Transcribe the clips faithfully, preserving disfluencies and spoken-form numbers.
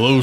Hello,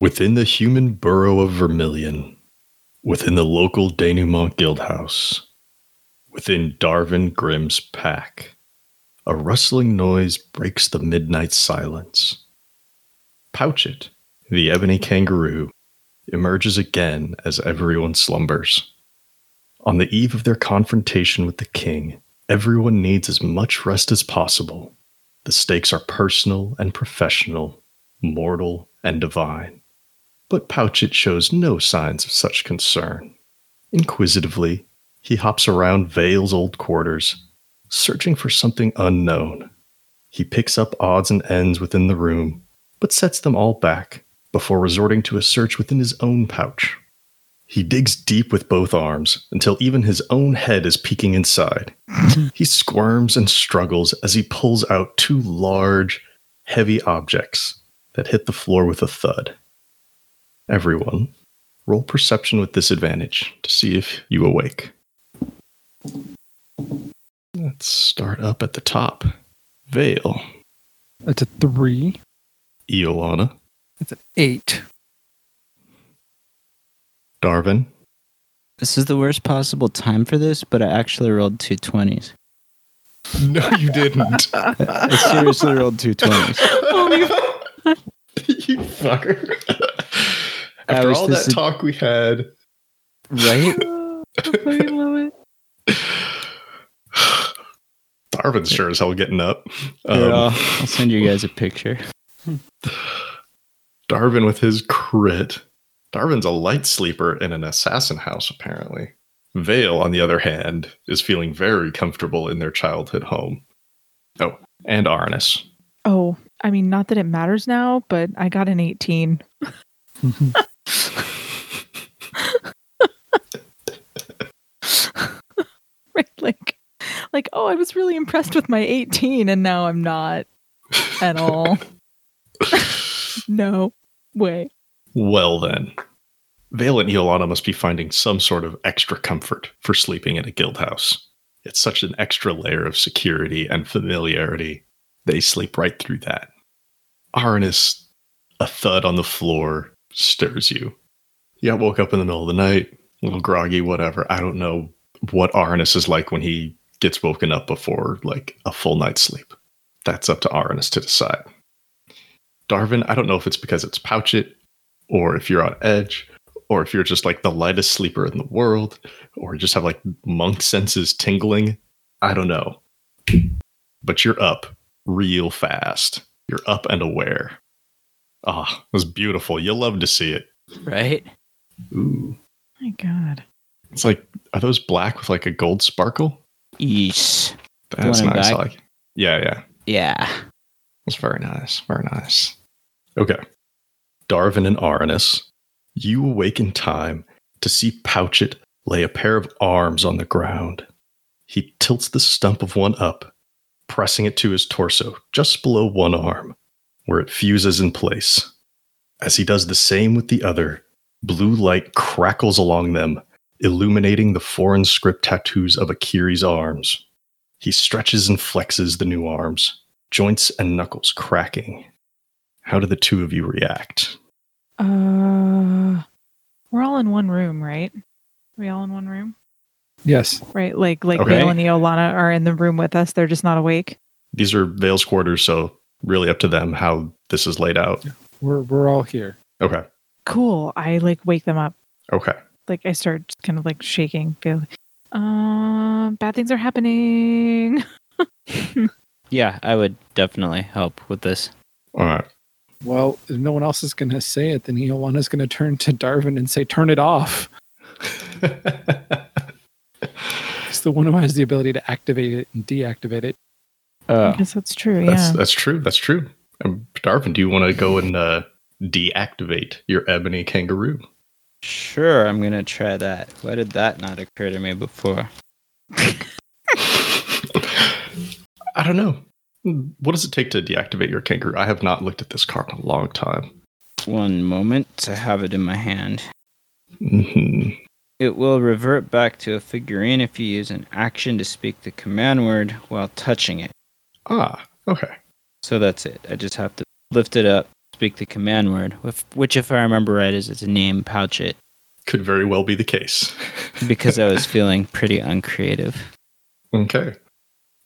Within the human burrow of Vermilion, within the local Denouement Guildhouse, within Darvin Grimm's pack, a rustling noise breaks the midnight silence. Pouchet, the ebony kangaroo, emerges again as everyone slumbers. On the eve of their confrontation with the king, everyone needs as much rest as possible. The stakes are personal and professional, mortal and divine. But Pouchet shows no signs of such concern. Inquisitively, he hops around Vale's old quarters, searching for something unknown. He picks up odds and ends within the room, but sets them all back before resorting to a search within his own pouch. He digs deep with both arms until even his own head is peeking inside. He squirms and struggles as he pulls out two large, heavy objects that hit the floor with a thud. Everyone, roll perception with disadvantage to see if you awake. Let's start up at the top. Vale. That's a three. Iolana. That's an eight. Darvin. This is the worst possible time for this, but I actually rolled two twenties. No, you didn't. I, I seriously rolled two twenties. Oh my god. You fucker. After all that talk we had. Right? I love it. Darvin's sure as hell getting up. Um, yeah, I'll send you guys a picture. Darvin with his crit. Darvin's a light sleeper in an assassin house, apparently. Vale, on the other hand, is feeling very comfortable in their childhood home. Oh, and Aranus. Oh, I mean, not that it matters now, but I got an eighteen. Right, like, like, oh, I was really impressed with my eighteen, and now I'm not at all. No way. Well then, Vale and Iolana must be finding some sort of extra comfort for sleeping in a guild house. It's such an extra layer of security and familiarity. They sleep right through that. Aranus, a thud on the floor stirs you. Yeah, woke up in the middle of the night, a little groggy, whatever. I don't know what Aranus is like when he gets woken up before like a full night's sleep. That's up to Aranus to decide. Darvin, I don't know if it's because it's Pouchet, or if you're on edge, or if you're just like the lightest sleeper in the world, or you just have like monk senses tingling. I don't know. But you're up real fast. You're up and aware. Ah, oh, it was beautiful. You'll love to see it. Right? Ooh. My god. It's like, are those black with like a gold sparkle? Yes. That's nice. I like. Yeah, yeah. Yeah. It's very nice. Very nice. Okay. Darvin and Aranus, you awake in time to see Pouchet lay a pair of arms on the ground. He tilts the stump of one up, pressing it to his torso, just below one arm, where it fuses in place. As he does the same with the other, blue light crackles along them, illuminating the foreign script tattoos of Akiri's arms. He stretches and flexes the new arms, joints and knuckles cracking. How do the two of you react? Uh, we're all in one room, right? Are we all in one room? Yes. Right, like like okay. Vale and Iolana are in the room with us. They're just not awake. These are Vale's quarters, so really up to them how this is laid out. We're we're all here. Okay. Cool. I like wake them up. Okay. Like I start kind of like shaking. Vale. Um, bad things are happening. Yeah, I would definitely help with this. All right. Well, if no one else is going to say it, then Iolana's going to turn to Darvin and say, turn it off. It's the one who has the ability to activate it and deactivate it. Uh, I guess that's true, that's, yeah. That's true, that's true. Um, Darvin, do you want to go and uh, deactivate your ebony kangaroo? Sure, I'm going to try that. Why did that not occur to me before? I don't know. What does it take to deactivate your kangaroo? I have not looked at this card in a long time. One moment. I have it in my hand. Mm-hmm. It will revert back to a figurine if you use an action to speak the command word while touching it. Ah, okay. So that's it. I just have to lift it up, speak the command word, which, if I remember right, is its name, Pouchet. Could very well be the case. Because I was feeling pretty uncreative. Okay.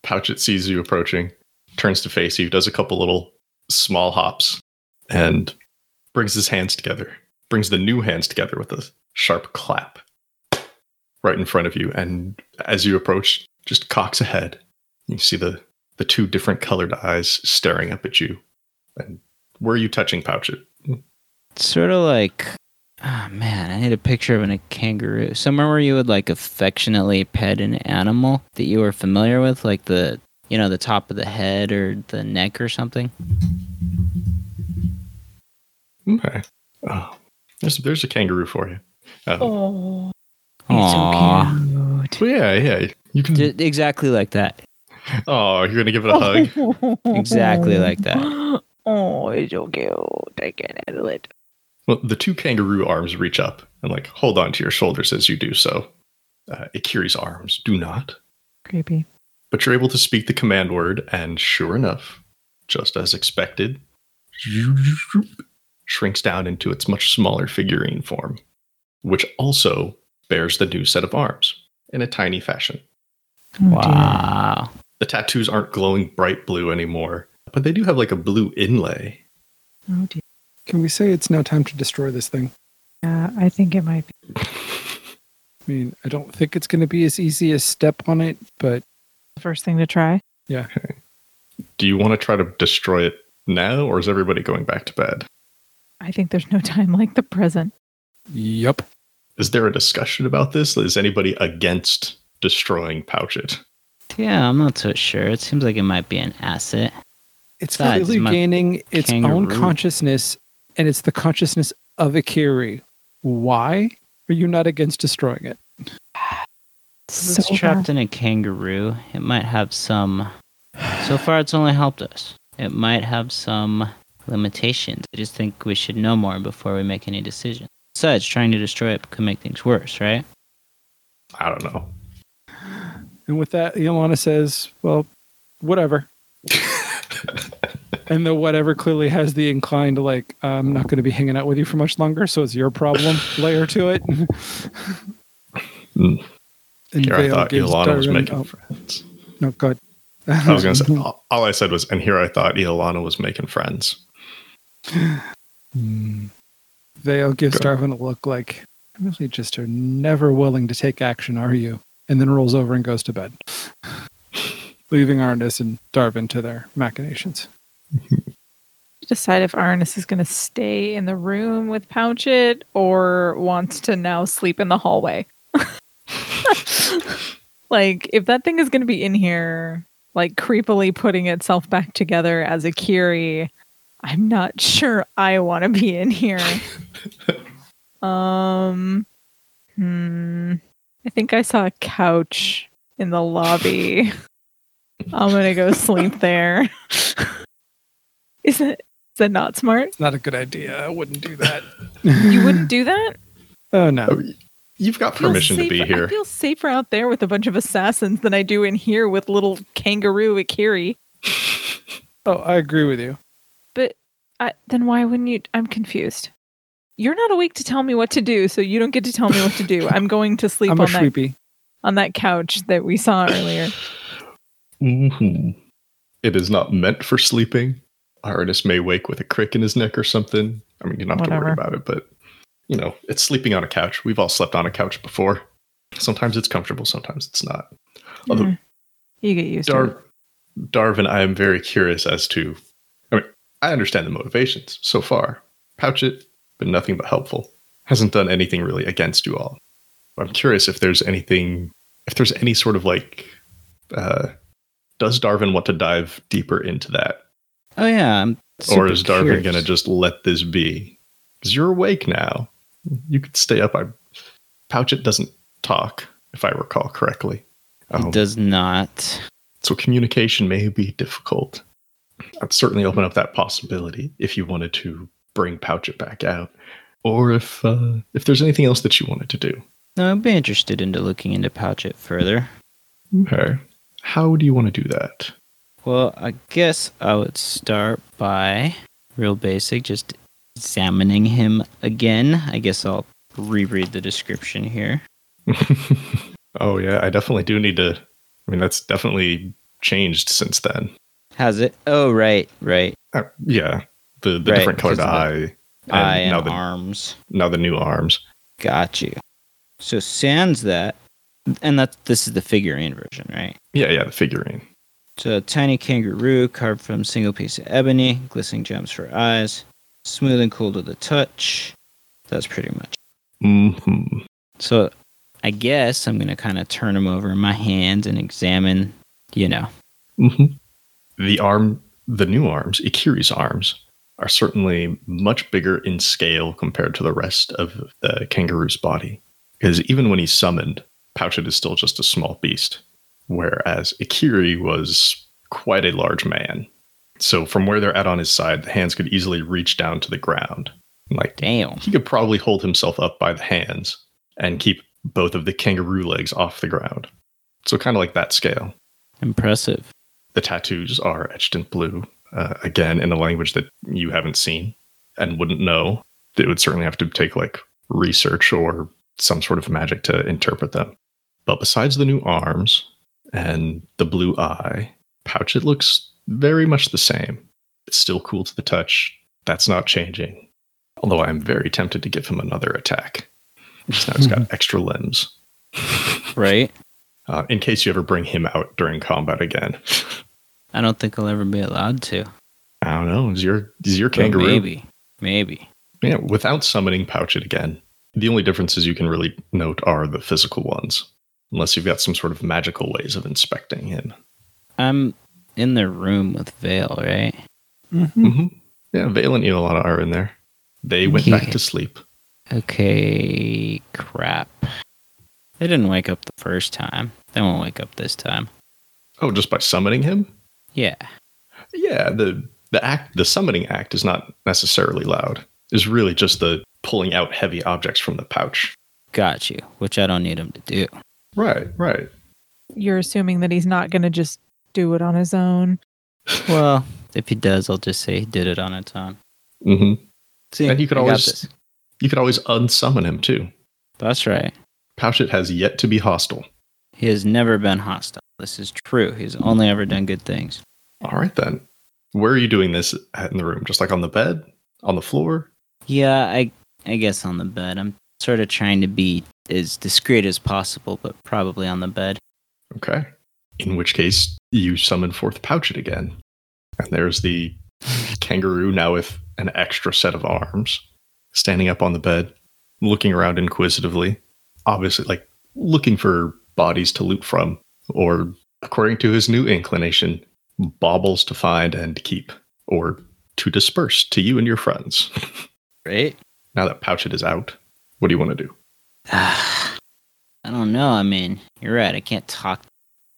Pouchet sees you approaching, turns to face you, does a couple little small hops, and brings his hands together, brings the new hands together with a sharp clap right in front of you. And as you approach, just cocks a head. You see the, the two different colored eyes staring up at you. And where are you touching, Pouchet? Sort of like, oh man, I need a picture of a kangaroo. Somewhere where you would like affectionately pet an animal that you were familiar with, like the You know, the top of the head or the neck or something. Okay. Oh, there's there's a kangaroo for you. Um, oh, he's so cute. Well, yeah, yeah. You can D- exactly like that. Oh, you're gonna give it a hug. Exactly like that. Oh, it's so cute. I can't handle it. Well, the two kangaroo arms reach up and like hold on to your shoulders as you do so. Uh, Ikiri's arms do not. Creepy. But you're able to speak the command word, and sure enough, just as expected, shrinks down into its much smaller figurine form, which also bears the new set of arms in a tiny fashion. Oh, wow. Dear. The tattoos aren't glowing bright blue anymore, but they do have like a blue inlay. Oh dear. Can we say it's now time to destroy this thing? Yeah, uh, I think it might be. I mean, I don't think it's going to be as easy as step on it, but first thing to try. Yeah. Okay. Do you want to try to destroy it now, or is everybody going back to bed? I think there's no time like the present. Yep. Is there a discussion about this? Is anybody against destroying Pouchet? Yeah, I'm not so sure. It seems like it might be an asset. It's clearly gaining its kangaroo. Own consciousness, and it's the consciousness of Akiri. Why are you not against destroying it? So it's trapped in a kangaroo. It might have some... So far, it's only helped us. It might have some limitations. I just think we should know more before we make any decisions. Besides, trying to destroy it could make things worse, right? I don't know. And with that, Iolana says, well, whatever. And the whatever clearly has the inclined, like, I'm not going to be hanging out with you for much longer, so it's your problem layer to it. mm. And here I thought Iolana was making up. friends. No, go ahead. I was going to say, all, all I said was, and here I thought Iolana was making friends. Mm. Vale gives Darvin a look like, you really just are never willing to take action, are you? And then rolls over and goes to bed. Leaving Aranus and Darvin to their machinations. Decide if Aranus is going to stay in the room with Pouchet or wants to now sleep in the hallway. Like, if that thing is going to be in here, like, creepily putting itself back together as Akiri, I'm not sure I want to be in here. um, hmm, I think I saw a couch in the lobby. I'm going to go sleep there. Is it, is that not smart? It's not a good idea. I wouldn't do that. You wouldn't do that? Oh, no. You've got permission to be here. I feel safer out there with a bunch of assassins than I do in here with little kangaroo Akiri. Oh, I agree with you. But I, then why wouldn't you? I'm confused. You're not awake to tell me what to do, so you don't get to tell me what to do. I'm going to sleep I'm on, that, on that couch that we saw earlier. Mm-hmm. It is not meant for sleeping. Aranus may wake with a crick in his neck or something. I mean, you don't have Whatever. to worry about it, but, you know, it's sleeping on a couch. We've all slept on a couch before. Sometimes it's comfortable, sometimes it's not. Mm-hmm. Although, you get used Dar- to it. Darvin, I am very curious as to, I mean, I understand the motivations so far. Pouchet, but nothing but helpful. Hasn't done anything really against you all. But I'm curious if there's anything, if there's any sort of like, uh, does Darvin want to dive deeper into that? Oh, yeah. I'm or is Darvin going to just let this be? Because you're awake now. You could stay up. I... Pouchet doesn't talk, if I recall correctly. Um, it does not. So communication may be difficult. I'd certainly open up that possibility if you wanted to bring Pouchet back out. Or if uh, if there's anything else that you wanted to do. No, I'd be interested into looking into Pouchet further. Okay. How do you want to do that? Well, I guess I would start by, real basic, just examining him again. I guess I'll reread the description here. Oh, yeah, I definitely do need to. I mean, that's definitely changed since then. Has it? Oh, right, right. Uh, yeah, the, the right, different colored eye. And eye and now the, arms. Now the new arms. Got you. So sans that, and that's, this is the figurine version, right? Yeah, yeah, the figurine. So a tiny kangaroo carved from a single piece of ebony, glistening gems for eyes, smooth and cool to the touch. That's pretty much it. Mm-hmm. So I guess I'm going to kind of turn him over in my hands and examine, you know. Mm-hmm. The arm, the new arms, Ikiri's arms, are certainly much bigger in scale compared to the rest of the kangaroo's body. Because even when he's summoned, Pouchet is still just a small beast. Whereas Akiri was quite a large man. So from where they're at on his side, the hands could easily reach down to the ground. Like, damn. He could probably hold himself up by the hands and keep both of the kangaroo legs off the ground. So kind of like that scale. Impressive. The tattoos are etched in blue, uh, again, in a language that you haven't seen and wouldn't know. It would certainly have to take like research or some sort of magic to interpret them. But besides the new arms and the blue eye, Pouchet looks very much the same. It's still cool to the touch. That's not changing. Although I'm very tempted to give him another attack. Just now he's got extra limbs. Right. Uh, in case you ever bring him out during combat again. I don't think I'll ever be allowed to. I don't know. Is your, is your kangaroo? But maybe. Maybe. Yeah, without summoning Pouchet again. The only differences you can really note are the physical ones. Unless you've got some sort of magical ways of inspecting him. I'm in the room with Vale, right? Mm-hmm. Mm-hmm. Yeah, Vale and Iolana are in there. They went yeah. back to sleep. Okay, crap. They didn't wake up the first time. They won't wake up this time. Oh, just by summoning him? Yeah. Yeah, the, the act, the summoning act is not necessarily loud. It's really just the pulling out heavy objects from the pouch. Got you, which I don't need him to do. Right, right. You're assuming that he's not going to just do it on his own? Well, if he does, I'll just say he did it on his own. Mm-hmm. See, and you could, always, you could always unsummon him, too. That's right. Pouchet has yet to be hostile. He has never been hostile. This is true. He's only ever done good things. All right, then. Where are you doing this in the room? Just like on the bed? On the floor? Yeah, I, I guess on the bed. I'm sort of trying to be as discreet as possible, but probably on the bed. Okay. In which case, you summon forth Pouchet again. And there's the kangaroo, now with an extra set of arms, standing up on the bed, looking around inquisitively, obviously, like, looking for bodies to loot from, or, according to his new inclination, baubles to find and keep, or to disperse to you and your friends. Great. Now that Pouchet is out, what do you want to do? I don't know. I mean, you're right. I can't talk to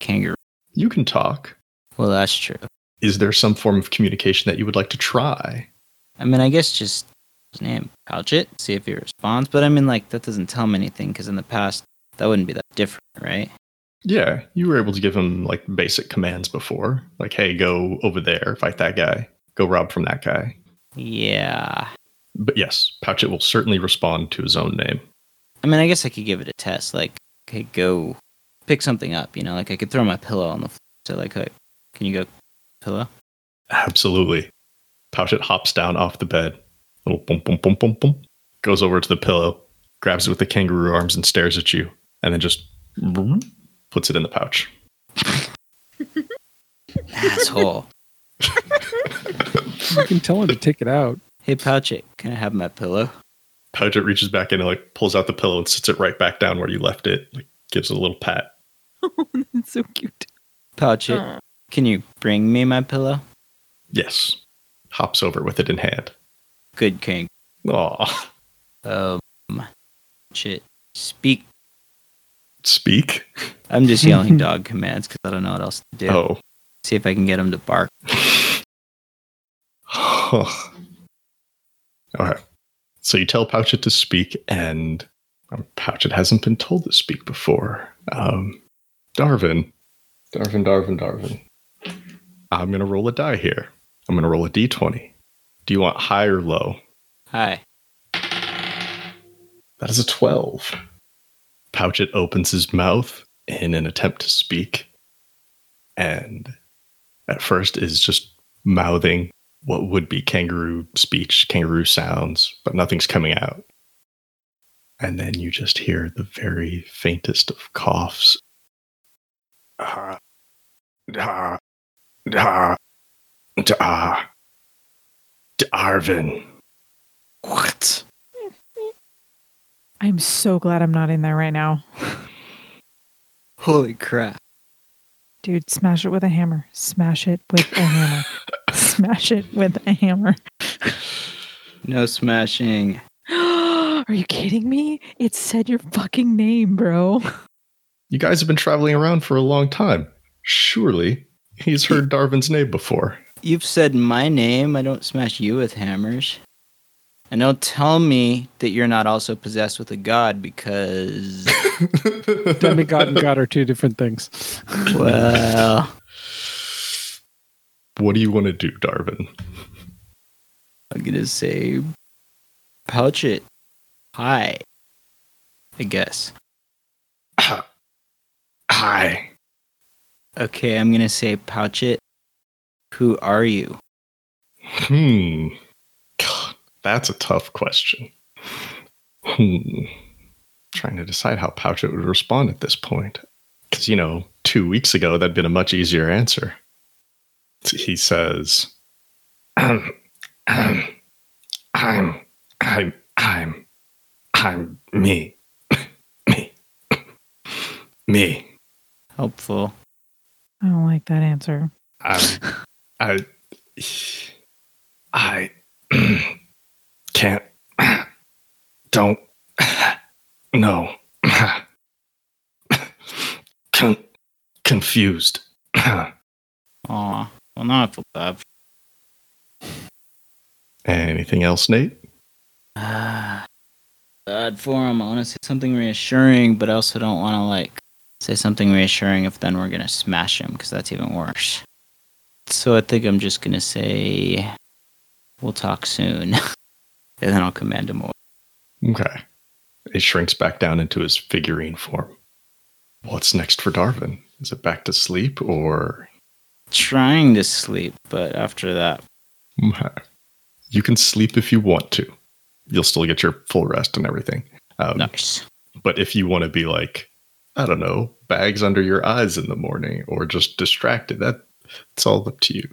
kangaroo. You can talk. Well, that's true. Is there some form of communication that you would like to try? I mean, I guess just his name, Pouchet, see if he responds. But I mean, like, that doesn't tell him anything, because in the past, that wouldn't be that different, right? Yeah, you were able to give him, like, basic commands before. Like, hey, go over there, fight that guy, go rob from that guy. Yeah. But yes, Pouchet will certainly respond to his own name. I mean, I guess I could give it a test. Like, okay, go pick something up, you know? Like, I could throw my pillow on the floor. So, like, hey, can you go pillow? Absolutely. Pouchet hops down off the bed. Little boom, boom, boom, boom, boom. Goes over to the pillow, grabs it with the kangaroo arms and stares at you, and then just puts it in the pouch. Asshole. You can tell him to take it out. Hey, Pouchet, can I have my pillow? Pouchet reaches back in and, like, pulls out the pillow and sits it right back down where you left it. Like, gives it a little pat. Oh, that's so cute. Pouchet, uh. can you bring me my pillow? Yes. Hops over with it in hand. Good king. Aw. Um, shit. Speak. Speak? I'm just yelling dog commands because I don't know what else to do. Oh. See if I can get him to bark. Oh. Alright. So you tell Pouchet to speak, and um, Pouchet hasn't been told to speak before. Um, Darvin. Darvin, Darvin, Darvin. I'm going to roll a die here. I'm going to roll a d twenty. Do you want high or low? High. That is a twelve. Pouchet opens his mouth in an attempt to speak, and at first is just mouthing what would be kangaroo speech, kangaroo sounds, but nothing's coming out. And then you just hear the very faintest of coughs. Ah. Uh, ah. Uh. Da, da, Darvin. What? I'm so glad I'm not in there right now. Holy crap. Dude, smash it with a hammer. Smash it with a hammer. Smash it with a hammer. No smashing. Are you kidding me? It said your fucking name, bro. You guys have been traveling around for a long time. Surely he's heard Darvin's name before. You've said my name. I don't smash you with hammers. And don't tell me that you're not also possessed with a god, because... Demigod and god are two different things. Well... What do you want to do, Darvin? I'm going to say... Pouchet. Hi. I guess. Uh, hi. Okay, I'm going to say, Pouchet, who are you? Hmm. God, that's a tough question. Hmm. Trying to decide how Pouchet would respond at this point. Because, you know, two weeks ago, that'd been a much easier answer. He says, um, um, I'm, I'm, I'm, I'm me. me. me. Helpful. I don't like that answer. I, I, I can't, don't, no, Con- confused. Aw, well, now I feel bad. Anything else, Nate? Ah, bad for him. I want to say something reassuring, but I also don't want to, like, say something reassuring if then we're going to smash him, because that's even worse. So I think I'm just going to say, we'll talk soon. And then I'll command him away. Okay. He shrinks back down into his figurine form. What's next for Darvin? Is it back to sleep, or? Trying to sleep, but after that. Okay. You can sleep if you want to. You'll still get your full rest and everything. Um, nice. But if you want to be like, I don't know, bags under your eyes in the morning, or just distracted. That it's all up to you.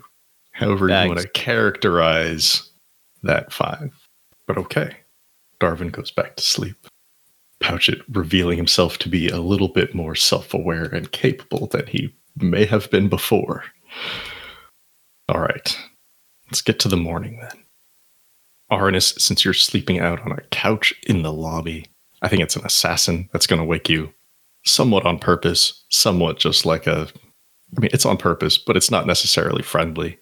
However bags. You want to characterize that five. But okay. Darvin goes back to sleep. Pouchet revealing himself to be a little bit more self-aware and capable than he may have been before. All right. Let's get to the morning then. Aranus, since you're sleeping out on a couch in the lobby, I think it's an assassin that's going to wake you. Somewhat on purpose, somewhat just like a... I mean, it's on purpose, but it's not necessarily friendly.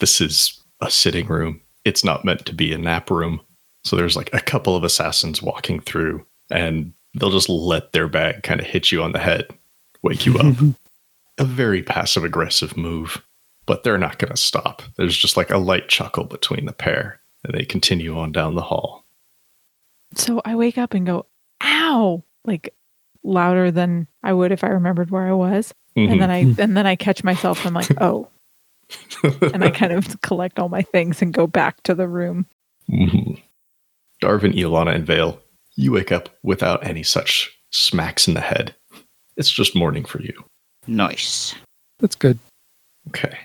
This is a sitting room. It's not meant to be a nap room. So there's like a couple of assassins walking through and they'll just let their bag kind of hit you on the head, wake you up. A very passive aggressive move, but they're not going to stop. There's just like a light chuckle between the pair and they continue on down the hall. So I wake up and go, ow, like louder than I would if I remembered where I was. Mm-hmm. And then I, and then I catch myself. I'm like, oh, and I kind of collect all my things and go back to the room. Mm-hmm. Darvin, Iolana, and Vale, you wake up without any such smacks in the head. It's just morning for you. Nice. That's good. Okay.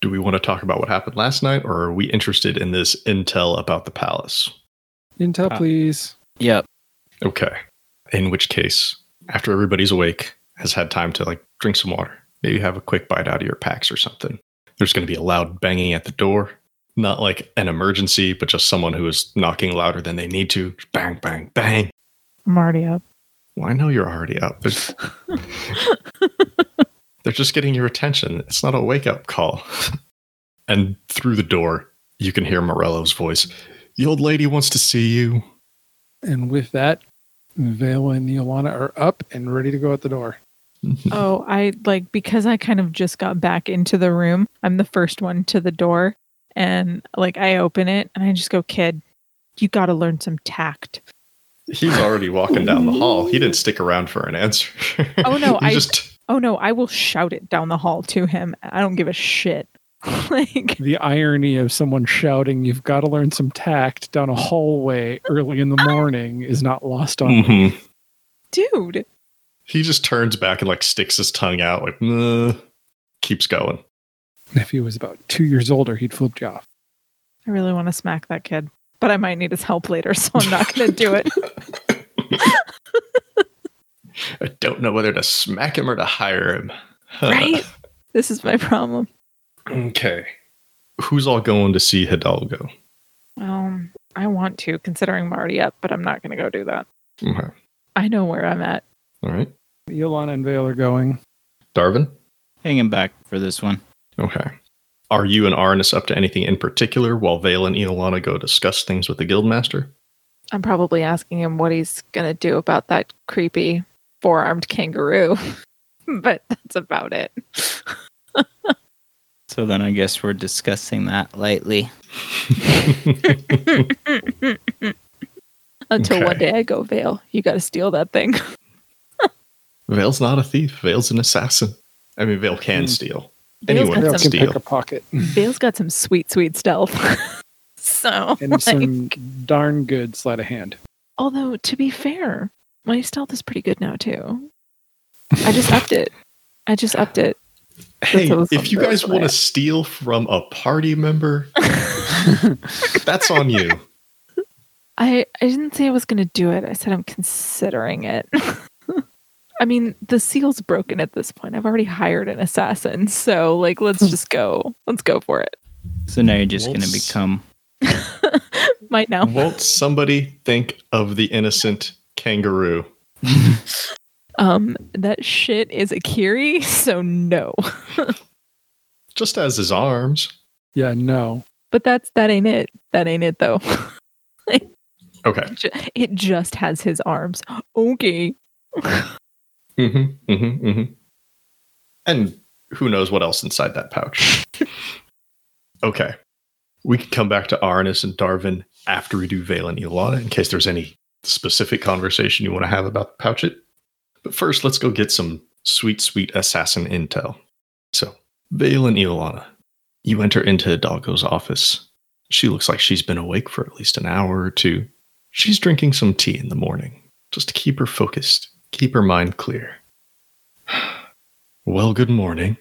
Do we want to talk about what happened last night, or are we interested in this intel about the palace? Intel, uh, please. Yep. Okay. In which case, after everybody's awake, has had time to like drink some water, maybe have a quick bite out of your packs or something, there's going to be a loud banging at the door. Not like an emergency, but just someone who is knocking louder than they need to. Bang, bang, bang. I'm already up. Well, I know you're already up. They're just getting your attention. It's not a wake-up call. And through the door, you can hear Morello's voice. The old lady wants to see you. And with that, Vale and Iolana are up and ready to go at the door. Oh, I like, because I kind of just got back into the room, I'm the first one to the door. And like I open it and I just go, kid, you got to learn some tact. He's already walking down the hall. He didn't stick around for an answer. Oh, no. I just... Oh, no. I will shout it down the hall to him. I don't give a shit. Like the irony of someone shouting, you've got to learn some tact down a hallway early in the morning is not lost on mm-hmm. me. Dude. He just turns back and like sticks his tongue out like, nah, keeps going. If he was about two years older, he'd flipped you off. I really want to smack that kid, but I might need his help later, so I'm not going to do it. I don't know whether to smack him or to hire him. Right? This is my problem. Okay. Who's all going to see Hidalgo? Um, I want to, considering I'm already up, but I'm not going to go do that. Okay. I know where I'm at. All right. Iolana and Vale are going. Darvin? Hanging back for this one. Okay. Are you and Aranus up to anything in particular while Vale and Iolana go discuss things with the guildmaster? I'm probably asking him what he's going to do about that creepy four-armed kangaroo, but that's about it. So then I guess we're discussing that lightly. Until okay. One day I go, Vale, you got to steal that thing. Vale's not a thief. Vale's an assassin. I mean, Vale can mm. steal. Vale's anyone else can steal. Pick a pocket. Vale's got some sweet, sweet stealth. So and like, some darn good sleight of hand. Although, to be fair, my stealth is pretty good now too. I just upped it. I just upped it. Hey, if you guys want to steal from a party member, that's on you. I I didn't say I was going to do it. I said I'm considering it. I mean, the seal's broken at this point. I've already hired an assassin, so like, let's just go. Let's go for it. So now you're just going to become... Might now. Won't somebody think of the innocent kangaroo? um, that shit is Akiri, so no. Just as his arms. Yeah, no. But that's that ain't it. That ain't it, though. Like, okay. It just has his arms. Okay. Mm-hmm, mm-hmm, mm-hmm. And who knows what else inside that pouch. Okay. We can come back to Aranus and Darvin after we do Vale and Iolana in case there's any specific conversation you want to have about the Pouchet. But first, let's go get some sweet, sweet assassin intel. So, Vale and Iolana, you enter into Hidalgo's office. She looks like she's been awake for at least an hour or two. She's drinking some tea in the morning just to keep her focused. Keep her mind clear. Well, good morning.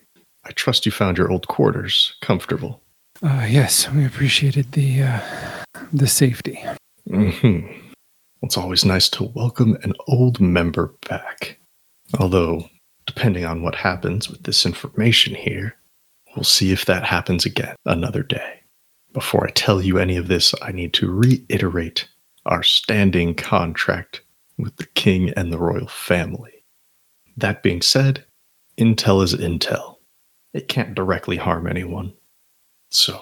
I trust you found your old quarters comfortable. Uh, yes, we appreciated the uh, the safety. Mm-hmm. It's always nice to welcome an old member back. Although, depending on what happens with this information here, we'll see if that happens again another day. Before I tell you any of this, I need to reiterate our standing contract with the king and the royal family. That being said, intel is intel. It can't directly harm anyone. So,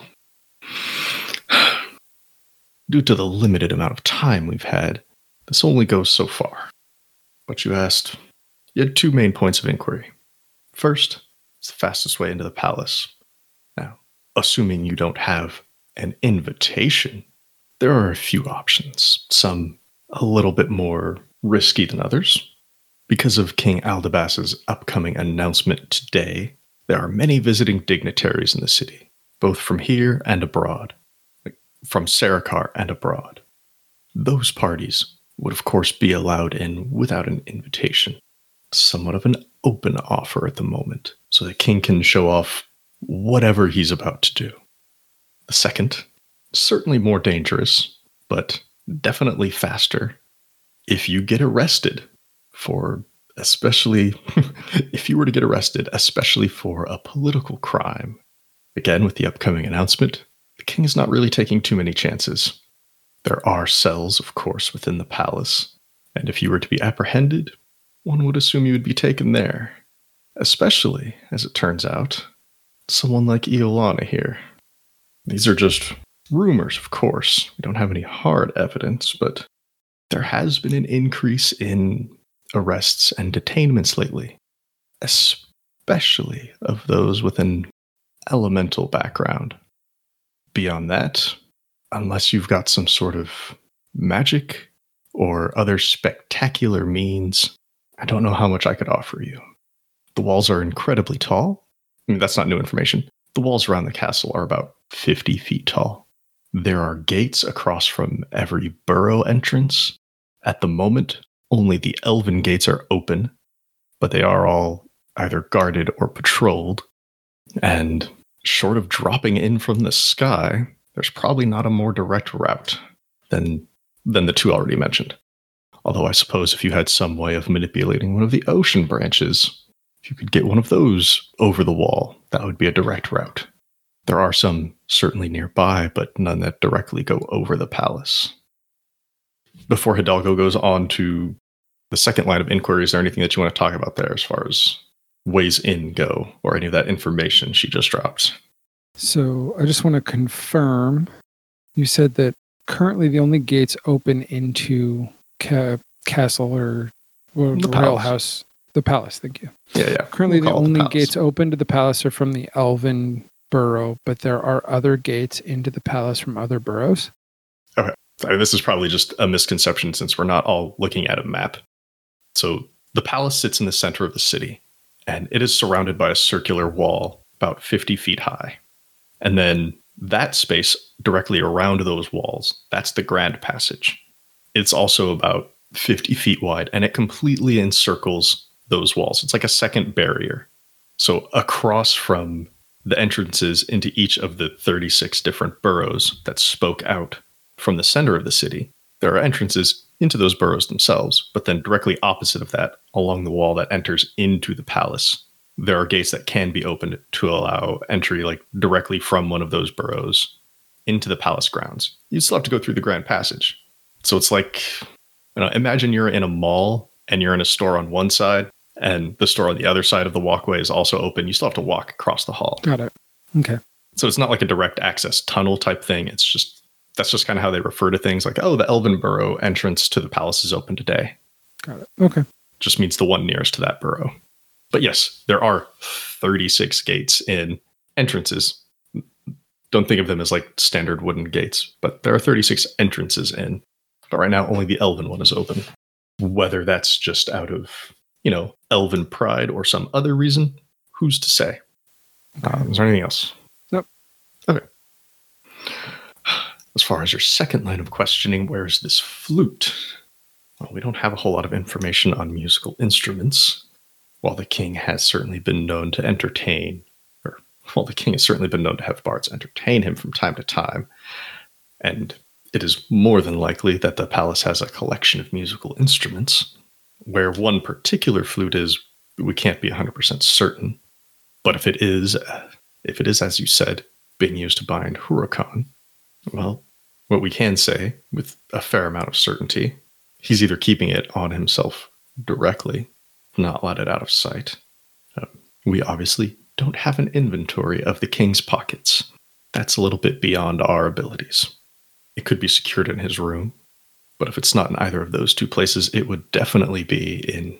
due to the limited amount of time we've had, this only goes so far. But you asked, you had two main points of inquiry. First, it's the fastest way into the palace. Now, assuming you don't have an invitation, there are a few options, some a little bit more risky than others. Because of King Aldebas's upcoming announcement today, there are many visiting dignitaries in the city, both from here and abroad, like from Sarakar and abroad. Those parties would, of course, be allowed in without an invitation. Somewhat of an open offer at the moment, so the king can show off whatever he's about to do. The second, certainly more dangerous, but definitely faster, if you get arrested for, especially, if you were to get arrested, especially for a political crime. Again, with the upcoming announcement, the king is not really taking too many chances. There are cells, of course, within the palace, and if you were to be apprehended, one would assume you would be taken there. Especially, as it turns out, someone like Iolana here. These are just rumors, of course. We don't have any hard evidence, but there has been an increase in arrests and detainments lately, especially of those with an elemental background. Beyond that, unless you've got some sort of magic or other spectacular means, I don't know how much I could offer you. The walls are incredibly tall. I mean, that's not new information. The walls around the castle are about fifty feet tall. There are gates across from every burrow entrance. At the moment, only the elven gates are open, but they are all either guarded or patrolled. And short of dropping in from the sky, there's probably not a more direct route than than the two already mentioned. Although I suppose if you had some way of manipulating one of the ocean branches, if you could get one of those over the wall, that would be a direct route. There are some certainly nearby, but none that directly go over the palace. Before Hidalgo goes on to the second line of inquiry, is there anything that you want to talk about there as far as ways in go, or any of that information she just dropped? So I just want to confirm, you said that currently the only gates open into Ca- castle or well, the royal house, the palace. Thank you. Yeah, yeah. Currently, we'll the only the gates open to the palace are from the Elven Burrow, but there are other gates into the palace from other burrows. Okay, I mean, this is probably just a misconception since we're not all looking at a map. So the palace sits in the center of the city, and it is surrounded by a circular wall about fifty feet high, and then that space directly around those walls, that's the Grand Passage. It's also about fifty feet wide, and it completely encircles those walls. It's like a second barrier. So across from the entrances into each of the thirty-six different burrows that spoke out from the center of the city, there are entrances into those burrows themselves, but then directly opposite of that, along the wall that enters into the palace, there are gates that can be opened to allow entry like directly from one of those burrows into the palace grounds. You still have to go through the Grand Passage. So it's like, you know, imagine you're in a mall and you're in a store on one side and the store on the other side of the walkway is also open. You still have to walk across the hall. Got it. Okay. So it's not like a direct access tunnel type thing. It's just, that's just kind of how they refer to things like, oh, the Elven Burrow entrance to the palace is open today. Got it. Okay. Just means the one nearest to that burrow. But yes, there are thirty-six gates in entrances. Don't think of them as like standard wooden gates, but there are thirty-six entrances in. But right now, only the Elven one is open. Whether that's just out of, you know, Elven pride or some other reason, who's to say? Okay. Um, is there anything else? Nope. Okay. As far as your second line of questioning, where's this flute? Well, we don't have a whole lot of information on musical instruments. While the king has certainly been known to entertain, or while the king has certainly been known to have bards entertain him from time to time, and it is more than likely that the palace has a collection of musical instruments. Where one particular flute is, we can't be one hundred percent certain. But if it is, if it is, as you said, being used to bind Huracan, well, what we can say with a fair amount of certainty, he's either keeping it on himself directly, not let it out of sight. Um, we obviously don't have an inventory of the king's pockets. That's a little bit beyond our abilities. It could be secured in his room, but if it's not in either of those two places, it would definitely be in...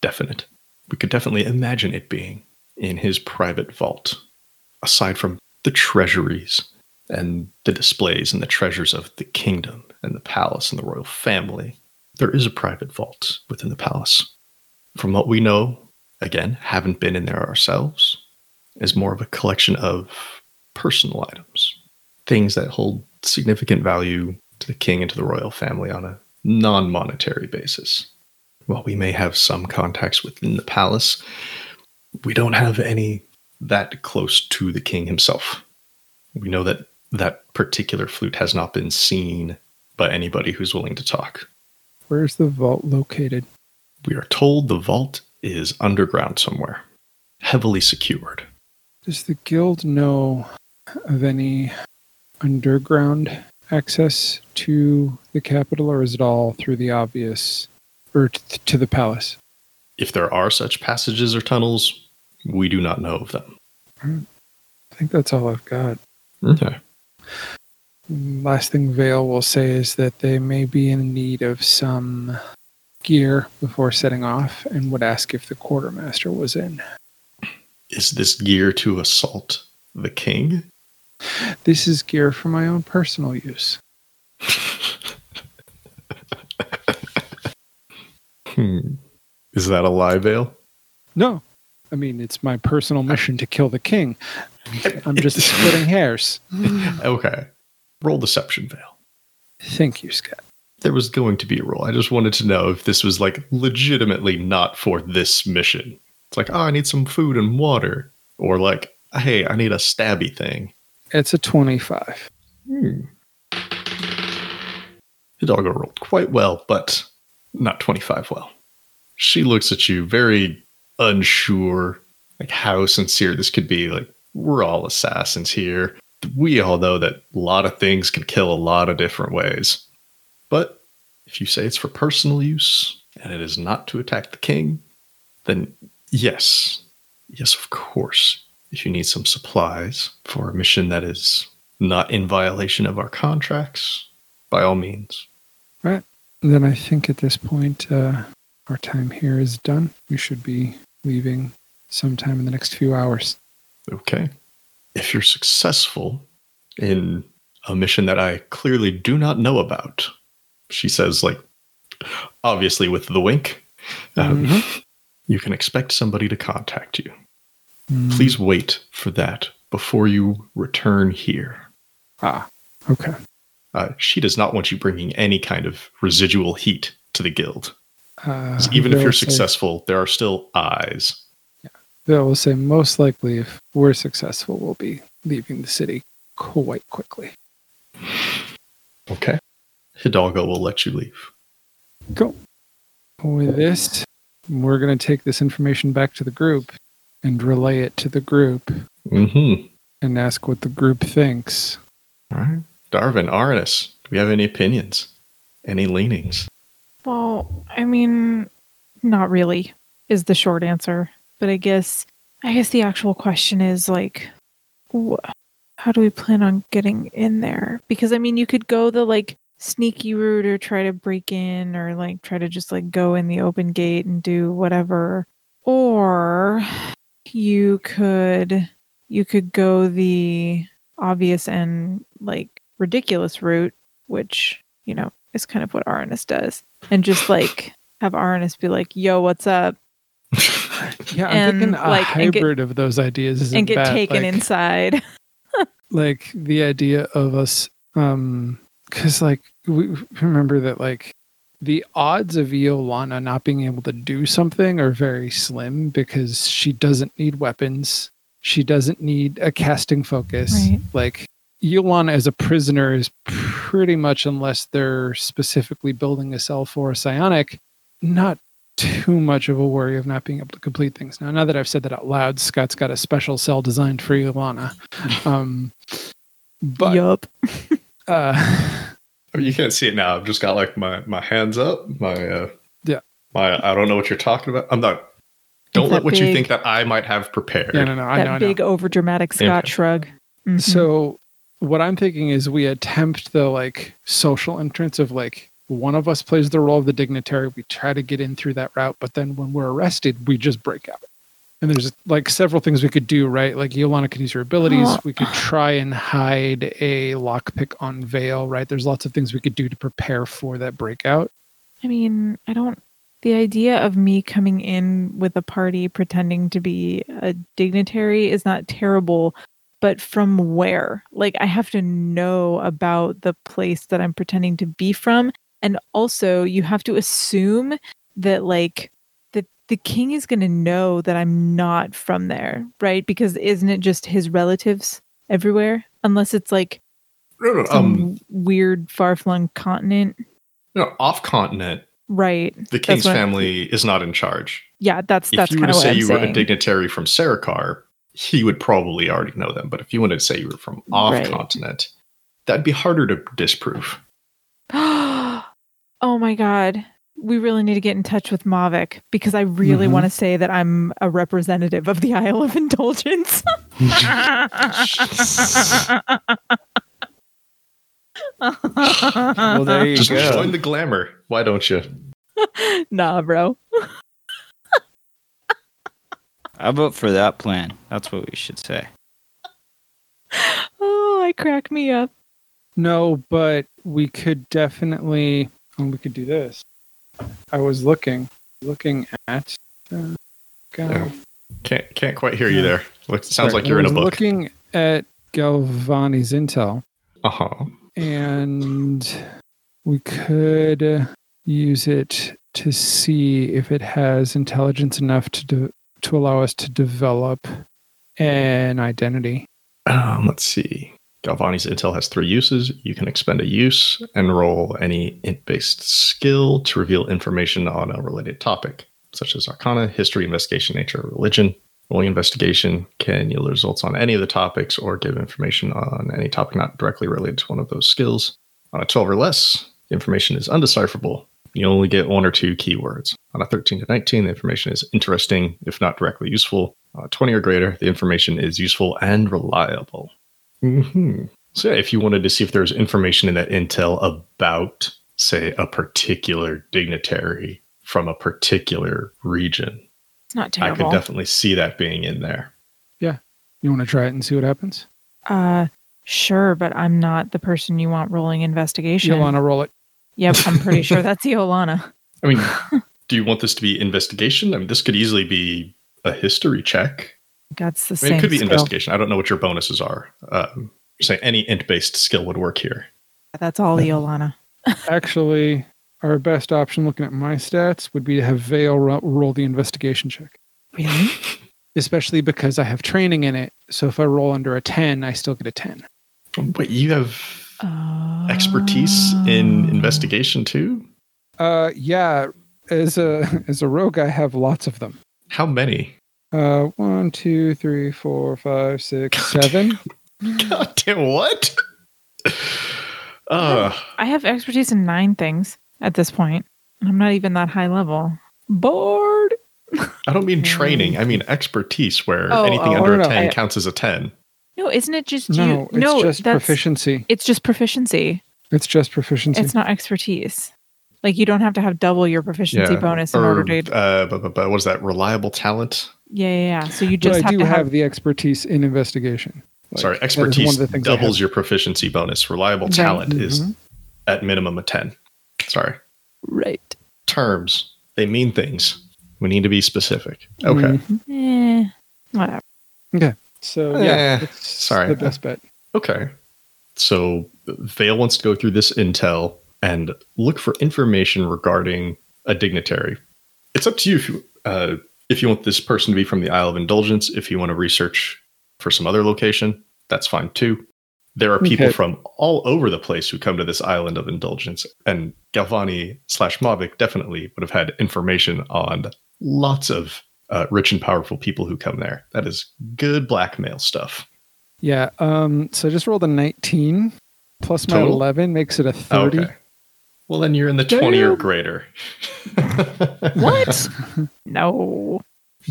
definite. We could definitely imagine it being in his private vault. Aside from the treasuries and the displays and the treasures of the kingdom and the palace and the royal family, there is a private vault within the palace. From what we know, again, haven't been in there ourselves, is more of a collection of personal items. Things that hold significant value to the king and to the royal family on a non-monetary basis. While we may have some contacts within the palace, we don't have any that close to the king himself. We know that that particular flute has not been seen by anybody who's willing to talk. Where's the vault located? We are told the vault is underground somewhere, heavily secured. Does the guild know of any underground access to the capital, or is it all through the obvious, or th- to the palace? If there are such passages or tunnels, we do not know of them. I think that's all I've got. Okay. Last thing Vale will say is that they may be in need of some gear before setting off, and would ask if the quartermaster was in. Is this gear to assault the king? This is gear for my own personal use. hmm. Is that a lie, Vale? No. I mean, it's my personal mission to kill the king. I'm just splitting hairs. Okay. Roll deception, Vale. Thank you, Scott. There was going to be a roll. I just wanted to know if this was, like, legitimately not for this mission. It's like, oh, I need some food and water. Or like, hey, I need a stabby thing. It's a twenty-five. Hmm. Hidalgo rolled quite well, but not twenty-five well. She looks at you very unsure, like how sincere this could be. Like, we're all assassins here. We all know that a lot of things can kill a lot of different ways. But if you say it's for personal use and it is not to attack the king, then yes. Yes, of course. If you need some supplies for a mission that is not in violation of our contracts, by all means. All right. Then I think at this point, uh, our time here is done. We should be leaving sometime in the next few hours. Okay. If you're successful in a mission that I clearly do not know about, she says, like, obviously with the wink, um, mm-hmm. you can expect somebody to contact you. Mm. Please wait for that before you return here. Ah, okay. Uh, she does not want you bringing any kind of residual heat to the guild. Uh, even if you're successful, say, there are still eyes. Bill will say, most likely, if we're successful, we'll be leaving the city quite quickly. Okay. Hidalgo will let you leave. Cool. With this, we're going to take this information back to the group and relay it to the group. Mm-hmm. And ask what the group thinks. All right. Darvin, Aranus, do we have any opinions? Any leanings? Well, I mean, not really, is the short answer. But I guess, I guess the actual question is, like, wh- how do we plan on getting in there? Because, I mean, you could go the, like, sneaky route, or try to break in, or, like, try to just, like, go in the open gate and do whatever. Or you could, you could go the obvious and, like, ridiculous route, which, you know, is kind of what Aranus does. And just, like, have Aranus be like, yo, what's up? Yeah, I'm and, thinking a like, hybrid get, of those ideas isn't and get bad. Taken like, inside. Like the idea of us, um, because like we remember that like the odds of Iolana not being able to do something are very slim, because she doesn't need weapons, she doesn't need a casting focus. Right. Like Iolana as a prisoner is pretty much, unless they're specifically building a cell for a psionic, not too much of a worry of not being able to complete things. Now, now that I've said that out loud, Scott's got a special cell designed for Iolana. Um, but yup. uh, I mean, you can't see it now. I've just got like my, my hands up. My uh, yeah. My I don't know what you're talking about. I'm not. Don't let what big, you think that I might have prepared. Yeah, no, no, I that know. That big overdramatic Scott yeah. shrug. Mm-hmm. So what I'm thinking is we attempt the like social entrance of like one of us plays the role of the dignitary. We try to get in through that route, but then when we're arrested, we just break out. And there's like several things we could do, right? Like Iolana can use her abilities. Oh. We could try and hide a lockpick on Veil, right? There's lots of things we could do to prepare for that breakout. I mean, I don't. The idea of me coming in with a party pretending to be a dignitary is not terrible, but from where? Like, I have to know about the place that I'm pretending to be from. And also, you have to assume that, like, that the king is going to know that I'm not from there, right? Because isn't it just his relatives everywhere? Unless it's, like, um, some weird, far-flung continent. No, off-continent. Right. The king's family I'm... is not in charge. Yeah, that's that's kind of what I'm saying. If you were to say you were a dignitary from Sarakar, he would probably already know them. But if you wanted to say you were from off-continent, right, that'd be harder to disprove. Oh my god. We really need to get in touch with Mavic, because I really mm-hmm. want to say that I'm a representative of the Isle of Indulgence. Well, there you Just go. Just join the glamour. Why don't you? Nah, bro. I vote for that plan. That's what we should say. Oh, I crack me up. No, but we could definitely... Oh, we could do this. I was looking. Looking at... Uh, oh, can't, can't quite hear yeah. you there. Looks, sounds Sorry, like you're in a book. Looking at Galvani's intel. Uh-huh. And we could use it to see if it has intelligence enough to de- to allow us to develop an identity. Um, let's see. Galvani's intel has three uses. You can expend a use and roll any int-based skill to reveal information on a related topic, such as arcana, history, investigation, nature, or religion. Rolling investigation can yield results on any of the topics or give information on any topic not directly related to one of those skills. On a twelve or less, the information is undecipherable. You only get one or two keywords. On a thirteen to nineteen, the information is interesting, if not directly useful. On a twenty or greater, the information is useful and reliable. Mm-hmm. So yeah, if you wanted to see if there's information in that intel about, say, a particular dignitary from a particular region, not terrible. I could definitely see that being in there. Yeah. You want to try it and see what happens? Uh, sure, but I'm not the person you want rolling investigation. Iolana, roll it. Yep, I'm pretty sure that's Iolana. I mean, do you want this to be investigation? I mean, this could easily be a history check. That's the I mean, same. It could be skill. Investigation. I don't know what your bonuses are. Um, you're saying any int-based skill would work here. That's all Iolana. Actually... Our best option, looking at my stats, would be to have Veil ro- roll the investigation check. Really? Especially because I have training in it, so if I roll under a ten, I still get a ten. But you have uh... expertise in investigation too? Uh, yeah. As a as a rogue, I have lots of them. How many? Uh, one, two, three, four, five, six, God seven. Damn. God damn! What? uh. I have expertise in nine things. At this point, I'm not even that high level. Bored. I don't mean training. I mean expertise, where oh, anything oh, under no, a ten I, counts as a ten. No, isn't it just no, you? It's no, just that's, proficiency. It's just proficiency. It's just proficiency. It's not expertise. Like, you don't have to have double your proficiency yeah, bonus in or, order to. Uh, but, but, but what is that? Reliable talent. Yeah, yeah. yeah. So you just. But have I do to have, have the expertise in investigation. Like, sorry, expertise doubles your proficiency bonus. Reliable right. talent mm-hmm. is at minimum a ten. Sorry. Right. Terms. They mean things. We need to be specific. Okay. Mm-hmm. Eh, whatever. Okay. So, eh, yeah. That's sorry. The best bet. Okay. So, Vale wants to go through this intel and look for information regarding a dignitary. It's up to you if you, uh, if you want this person to be from the Isle of Indulgence. If you want to research for some other location, that's fine too. There are people okay. from all over the place who come to this island of indulgence, and Galvani slash Mavic definitely would have had information on lots of uh, rich and powerful people who come there. That is good blackmail stuff. Yeah. Um, so I just rolled a nineteen plus my total? eleven makes it a thirty. Okay. Well, then you're in the Damn. twenty or greater. What? No.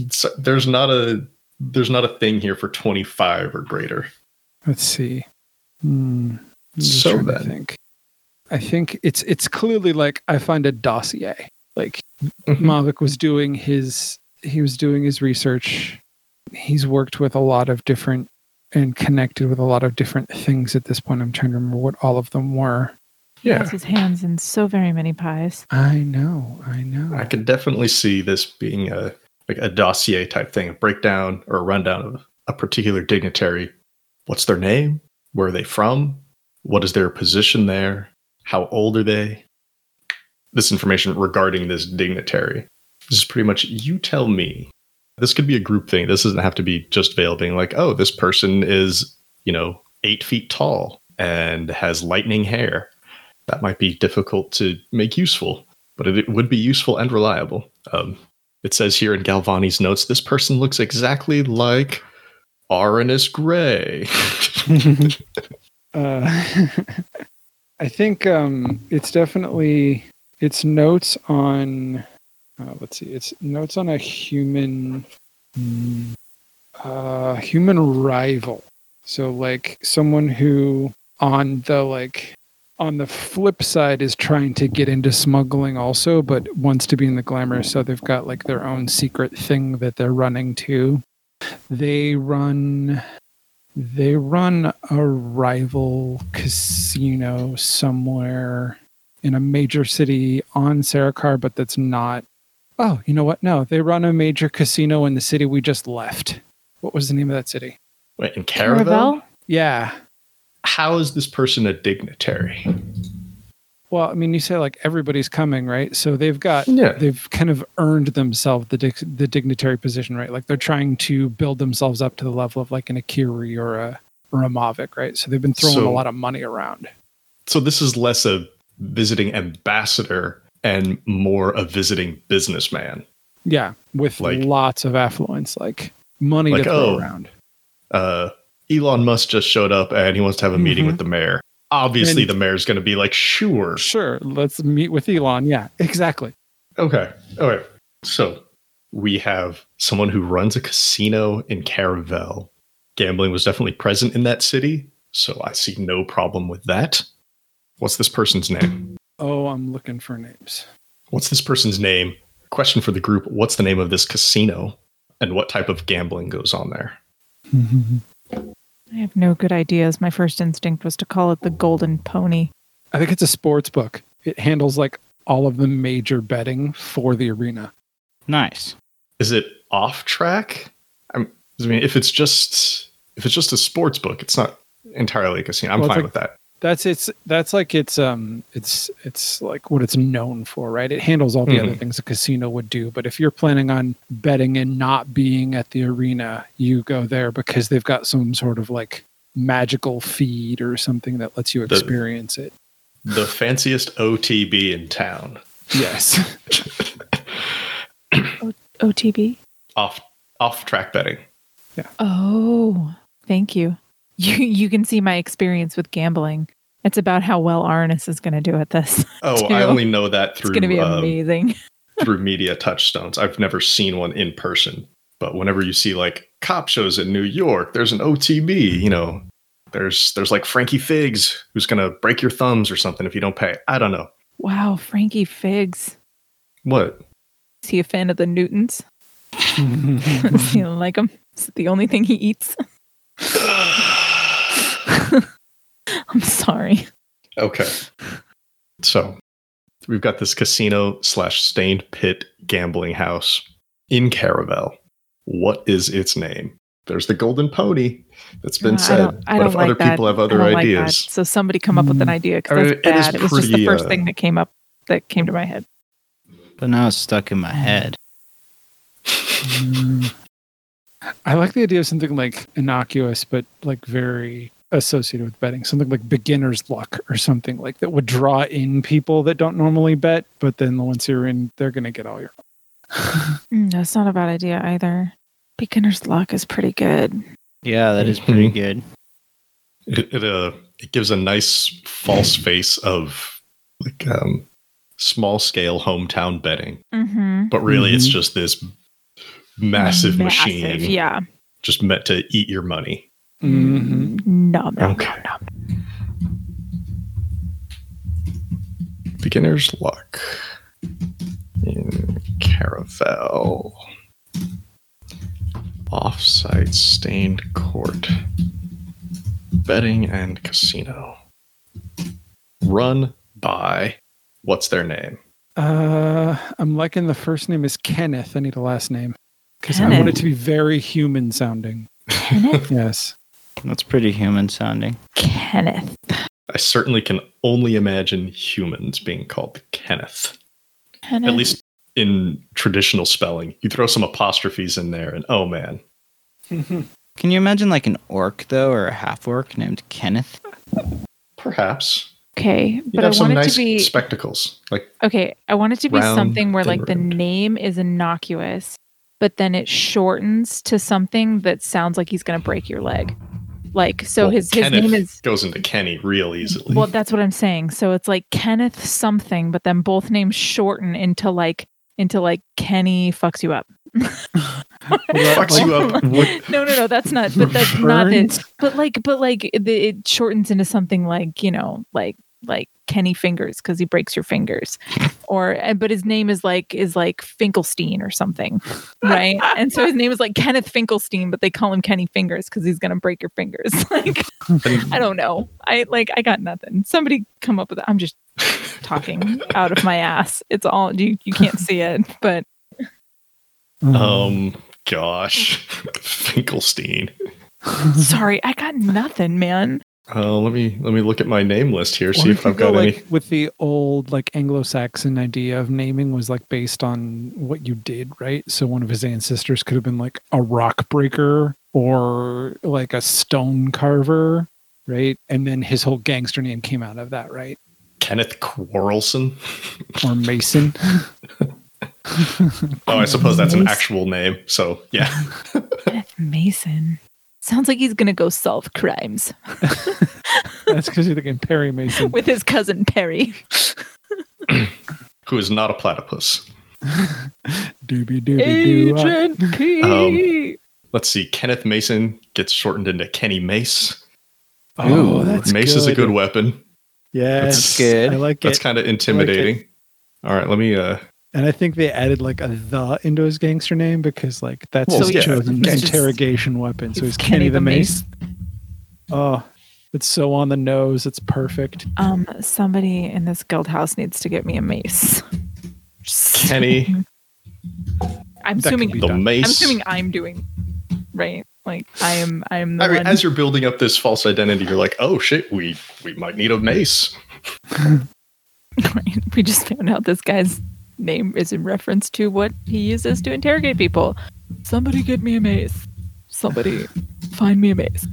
So there's not a there's not a thing here for twenty-five or greater. Let's see. Hmm. So then, I think. I think it's it's clearly like I find a dossier. Like mm-hmm. Mavic was doing his he was doing his research. He's worked with a lot of different and connected with a lot of different things at this point. I'm trying to remember what all of them were. Yeah. He has his hands in so very many pies. I know, I know. I could definitely see this being a like a dossier type thing, a breakdown or a rundown of a particular dignitary. What's their name? Where are they from? What is their position there? How old are they? This information regarding this dignitary. This is pretty much you tell me. This could be a group thing. This doesn't have to be just Vale being like, oh, this person is, you know, eight feet tall and has lightning hair. That might be difficult to make useful, but it, it would be useful and reliable. Um, it says here in Galvani's notes, this person looks exactly like Aranus Grey. uh, I think um, it's definitely, it's notes on... Uh, let's see. It's notes on a human, uh, human rival. So like someone who on the like on the flip side is trying to get into smuggling also, but wants to be in the glamour. So they've got like their own secret thing that they're running to. They run, they run a rival casino somewhere in a major city on Sarakar, but that's not. Oh, you know what? No, they run a major casino in the city we just left. What was the name of that city? Wait, in Caravelle? Yeah. How is this person a dignitary? Well, I mean, you say like everybody's coming, right? So they've got, yeah. they've kind of earned themselves the dig- the dignitary position, right? Like they're trying to build themselves up to the level of like an Akiri or a, or a Mavic, right? So they've been throwing so, a lot of money around. So this is less a visiting ambassador and more a visiting businessman. Yeah, with like, lots of affluence, like money like, to throw oh, around. Uh, Elon Musk just showed up and he wants to have a mm-hmm. meeting with the mayor. Obviously, and the mayor's going to be like, sure. Sure, let's meet with Elon. Yeah, exactly. Okay, all right. So we have someone who runs a casino in Caravelle. Gambling was definitely present in that city, so I see no problem with that. What's this person's name? Oh, I'm looking for names. What's this person's name? Question for the group. What's the name of this casino? And what type of gambling goes on there? I have no good ideas. My first instinct was to call it the Golden Pony. I think it's a sports book. It handles like all of the major betting for the arena. Nice. Is it off track? I'm, I mean, if it's just if it's just a sports book, it's not entirely a casino. I'm well, fine like, with that. That's it's. That's like it's. Um. It's. It's like what it's known for, right? It handles all the mm-hmm. other things a casino would do. But if you're planning on betting and not being at the arena, you go there because they've got some sort of like magical feed or something that lets you experience the, it. The fanciest O T B in town. Yes. o- OTB. Off. Off track betting. Yeah. Oh, thank you. You you can see my experience with gambling. It's about how well Aranus is going to do at this. Oh, too. I only know that through it's going to be um, amazing through media touchstones. I've never seen one in person, but whenever you see like cop shows in New York, there's an O T B. You know, there's there's like Frankie Figgs who's going to break your thumbs or something if you don't pay. I don't know. Wow, Frankie Figgs. What? Is he a fan of the Newtons? Does he like them? Is it the only thing he eats? I'm sorry. Okay. So we've got this casino slash stained pit gambling house in Caravelle. What is its name? There's the Golden Pony that's been uh, said. I don't, I but don't if like other that. people have other I don't ideas. Like that. So somebody come up with an idea because that's it bad. It was pretty, just the first uh, thing that came up that came to my head. But now it's stuck in my head. mm. I like the idea of something like innocuous, but like very associated with betting, something like Beginner's Luck or something like that would draw in people that don't normally bet, but then once you're in, they're going to get all your... mm, that's not a bad idea either. Beginner's Luck is pretty good. Yeah, that is pretty good. It it, uh, it gives a nice false face of like um, small-scale hometown betting, mm-hmm. but really mm-hmm. it's just this massive, massive machine yeah. just meant to eat your money. Mm-hmm. Nom, nom, okay. nom, nom. Beginner's Luck in Caravelle. Offsite Stained Court. Betting and Casino. Run by... What's their name? Uh, I'm liking the first name is Kenneth. I need a last name. Because I want it to be very human sounding. Kenneth? Yes. That's pretty human sounding. Kenneth. I certainly can only imagine humans being called Kenneth. Kenneth. At least in traditional spelling. You throw some apostrophes in there and oh man. Mm-hmm. Can you imagine like an orc though, or a half-orc named Kenneth? Perhaps. Okay, but I want nice it to be spectacles. Like okay, I want it to be something where like the name is innocuous, but then it shortens to something that sounds like he's going to break your leg. Like so, well, his Kenneth his name is goes into Kenny real easily. Well, that's what I'm saying. So it's like Kenneth something, but then both names shorten into like into like Kenny fucks you up. Fucks you up. No, no, no. That's not. But that's not it. But like, but like, it, it shortens into something like you know, like. like Kenny Fingers because he breaks your fingers, or but his name is like is like Finkelstein or something, right? And so his name is like Kenneth Finkelstein, but they call him Kenny Fingers because he's gonna break your fingers. Like I don't know. I like I got nothing. Somebody come up with it. I'm just talking out of my ass. It's all you. You can't see it, but um, gosh, Finkelstein. Sorry, I got nothing, man. Uh, let me let me look at my name list here, see if I've got like, any. With the old like Anglo-Saxon idea of naming was like based on what you did, right? So one of his ancestors could have been like a rock breaker or like a stone carver, right? And then his whole gangster name came out of that, right? Kenneth Quarrelson or Mason. Oh, I suppose that's Mason. An actual name. So yeah, Kenneth Mason. Sounds like he's going to go solve crimes. That's because you're thinking Perry Mason. With his cousin Perry. Who is not a platypus. Doobie doobie Agent doo. P! Um, let's see. Kenneth Mason gets shortened into Kenny Mace. Oh, Ooh, that's Mace good. Is a good weapon. Yeah, that's good. I like it. That's kind of intimidating. Like all right, let me... Uh, And I think they added like a the into his gangster name because like that's well, his yeah. chosen it's interrogation just, weapon. So he's Kenny, Kenny the Mace. Mace. Oh, it's so on the nose. It's perfect. Um, somebody in this guild house needs to get me a mace. Kenny. I'm that assuming the mace. I'm assuming I'm doing right. Like I am. I am. The I mean, one. As you're building up this false identity, you're like, oh shit, we we might need a mace. We just found out this guy's name is in reference to what he uses to interrogate people. Somebody get me a mace. Somebody find me a mace.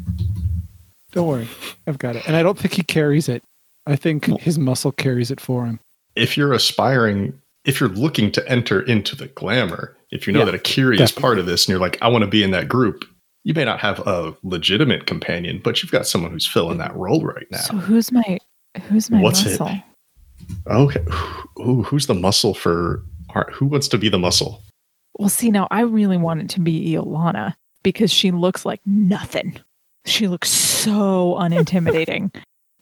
Don't worry. I've got it. And I don't think he carries it. I think his muscle carries it for him. If you're aspiring, if you're looking to enter into the glamour, if you know yeah, that Akiri is part of this and you're like, I want to be in that group, you may not have a legitimate companion, but you've got someone who's filling that role right now. So who's my, who's my What's muscle? It? Okay. Ooh, who's the muscle for art? Who wants to be the muscle? Well, see, now I really want it to be Iolana because she looks like nothing. She looks so unintimidating,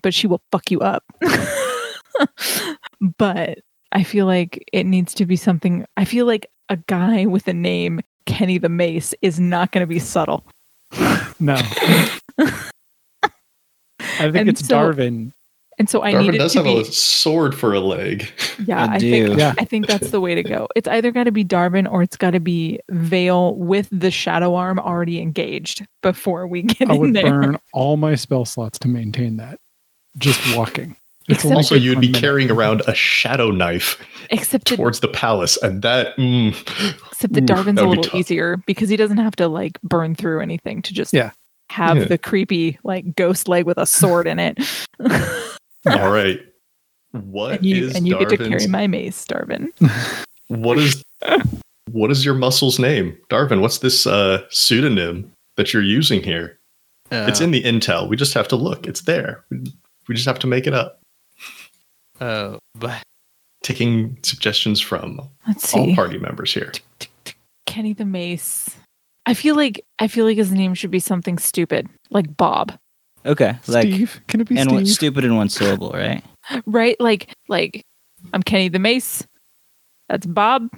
but she will fuck you up. But I feel like it needs to be something. I feel like a guy with a name, Kenny the Mace, is not going to be subtle. No. I think and it's so- Darvin. And so I Darvin needed does to have be, a sword for a leg. Yeah, I, I think yeah. I think that's the way to go. It's either got to be Darvin or it's got to be Vale with the shadow arm already engaged before we get I in there. I would burn all my spell slots to maintain that. Just walking. It's also, you'd be minute. carrying around a shadow knife except towards that, the palace, and that. Mm, except that oof, Darvin's that a little easier because he doesn't have to like burn through anything to just yeah. have yeah. the creepy like ghost leg with a sword in it. All right. What and you, is and you Darvin's, get to carry my mace, Darvin. What is what is your muscle's name, Darvin? What's this uh, pseudonym that you're using here? Uh, it's in the intel. We just have to look. It's there. We just have to make it up. Oh, uh, but taking suggestions from Let's all see. party members here. Kenny the Mace. I feel like I feel like his name should be something stupid, like Bob. Okay, like Steve. Can it be and Steve? Stupid in one syllable, right? Right, like like I'm Kenny the Mace. That's Bob.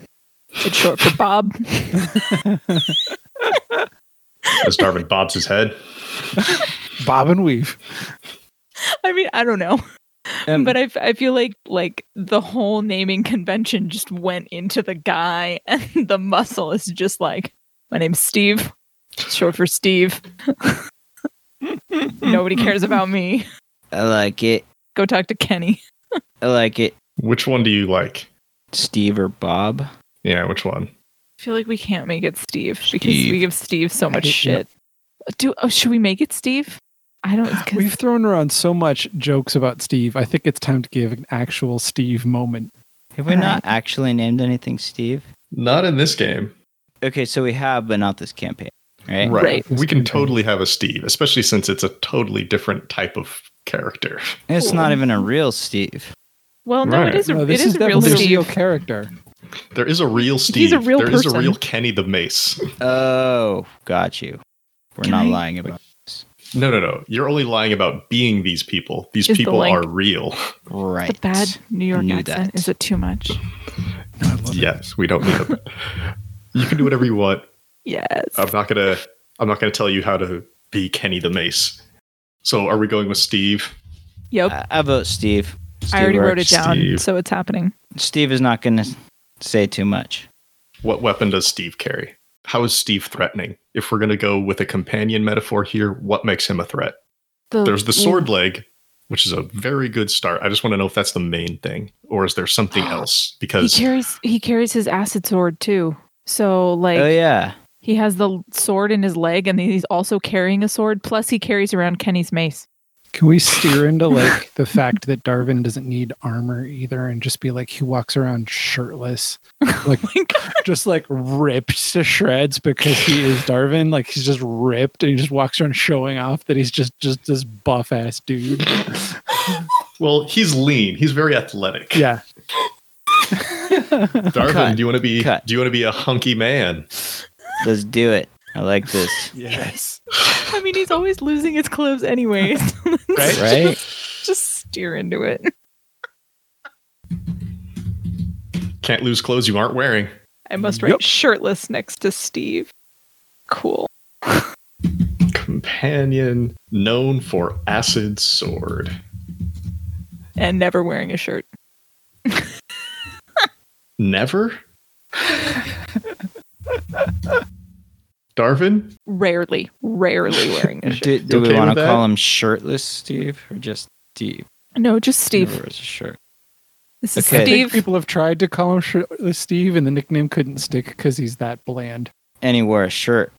It's short for Bob. As Darvin bobs his head. Bob and weave. I mean, I don't know. Um, but I, I feel like like the whole naming convention just went into the guy, and the muscle is just like, my name's Steve. It's short for Steve. Nobody cares about me. I like it. Go talk to Kenny. I like it. Which one do you like? Steve or Bob? Yeah, which one? I feel like we can't make it Steve, Steve. Because we give Steve so much shit. Know. Do oh, should we make it Steve? I don't. Cause... We've thrown around so much jokes about Steve. I think it's time to give an actual Steve moment. Have we All not right. actually named anything Steve? Not in this game. Okay, so we have, but not this campaign. Right. Right. right. We can totally have a Steve, especially since it's a totally different type of character. It's not even a real Steve. Well, no, right. it is a, no, it is is a real Steve. Real character. There is a real Steve. He's a real there person. Is a real Kenny the Mace. Oh, got you. We're Can not I? lying about this. No, no, no. You're only lying about being these people. These is people the are real. Right. The bad New York Knew accent. That. Is it too much? I love yes, it. We don't need it. You can do whatever you want. Yes. I'm not gonna. I'm not gonna tell you how to be Kenny the Mace. So, are we going with Steve? Yep. Uh, I vote Steve. Steve I already works. wrote it down, Steve. So it's happening. Steve is not going to say too much. What weapon does Steve carry? How is Steve threatening? If we're going to go with a companion metaphor here, what makes him a threat? The, There's the sword yeah. leg, which is a very good start. I just want to know if that's the main thing, or is there something else? Because he carries he carries his acid sword too. So like, oh yeah, he has the sword in his leg, and he's also carrying a sword. Plus, he carries around Kenny's mace. Can we steer into like the fact that Darvin doesn't need armor either, and just be like he walks around shirtless, like oh just like ripped to shreds because he is Darvin. Like he's just ripped and he just walks around showing off that he's just just this buff ass dude. Well, he's lean. He's very athletic. Yeah. Darvin, Cut. do you want to be? Cut. Do you want to be a hunky man? Let's do it. I like this. Yes. I mean, he's always losing his clothes anyways. Right? right? Just, just steer into it. Can't lose clothes you aren't wearing. I must write yep. shirtless next to Steve. Cool. Companion known for acid sword. And never wearing a shirt. Never? Darvin? Rarely, rarely wearing a shirt. do do okay we want to call him shirtless Steve or just Steve? No, just Steve. Never wears a shirt. This is okay. Steve. I think people have tried to call him shirtless Steve, and the nickname couldn't stick because he's that bland. And he wore a shirt.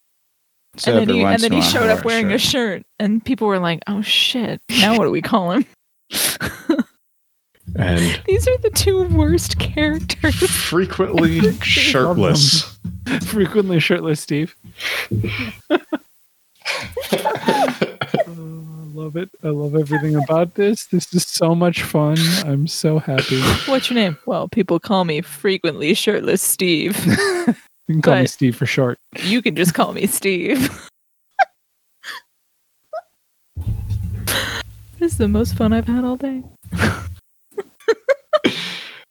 So and then he, and then he showed up wearing a shirt. a shirt, and people were like, "Oh shit! Now what do we call him?" And these are the two worst characters. Frequently shirtless. Frequently shirtless Steve. I love it. I love everything about this. This is so much fun. I'm so happy. What's your name? Well, people call me Frequently Shirtless Steve. You can call me Steve for short. You can just call me Steve. This is the most fun I've had all day.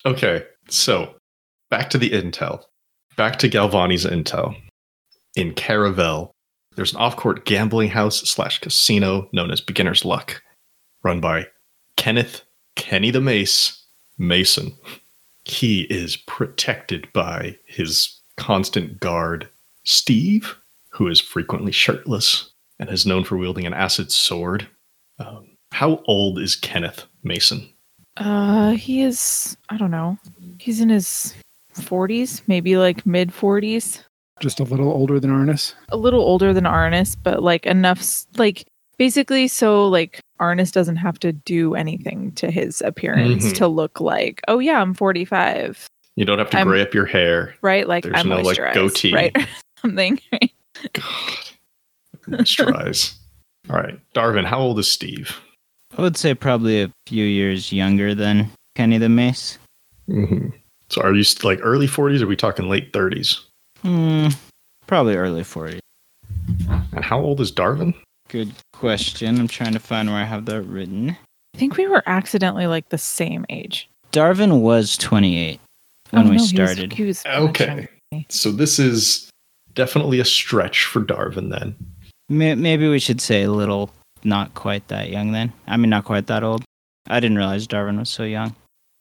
Okay, so back to the intel. Back to Galvani's intel. In Caravelle, there's an off-court gambling house slash casino known as Beginner's Luck, run by Kenneth, Kenny the Mace, Mason. He is protected by his constant guard, Steve, who is frequently shirtless and is known for wielding an acid sword. Um, how old is Kenneth Mason? Uh, he is, I don't know, he's in his... forties, maybe like mid forties. Just a little older than Aranus? A little older than Aranus, but like enough, like basically so like Aranus doesn't have to do anything to his appearance mm-hmm. to look like, oh yeah, I'm forty-five. You don't have to I'm, gray up your hair. Right? Like There's I'm no like goatee. Right? Something. Right? God. Moisturize. All right. Darvin, how old is Steve? I would say probably a few years younger than Kenny the Mace. Mm-hmm. So are you like early forties, or are we talking late thirties? Mm, probably early forties. And how old is Darvin? Good question. I'm trying to find where I have that written. I think we were accidentally like the same age. Darvin was twenty-eight when oh, we no, started. He was, he was okay. So this is definitely a stretch for Darvin then. Maybe we should say a little not quite that young then. I mean, not quite that old. I didn't realize Darvin was so young.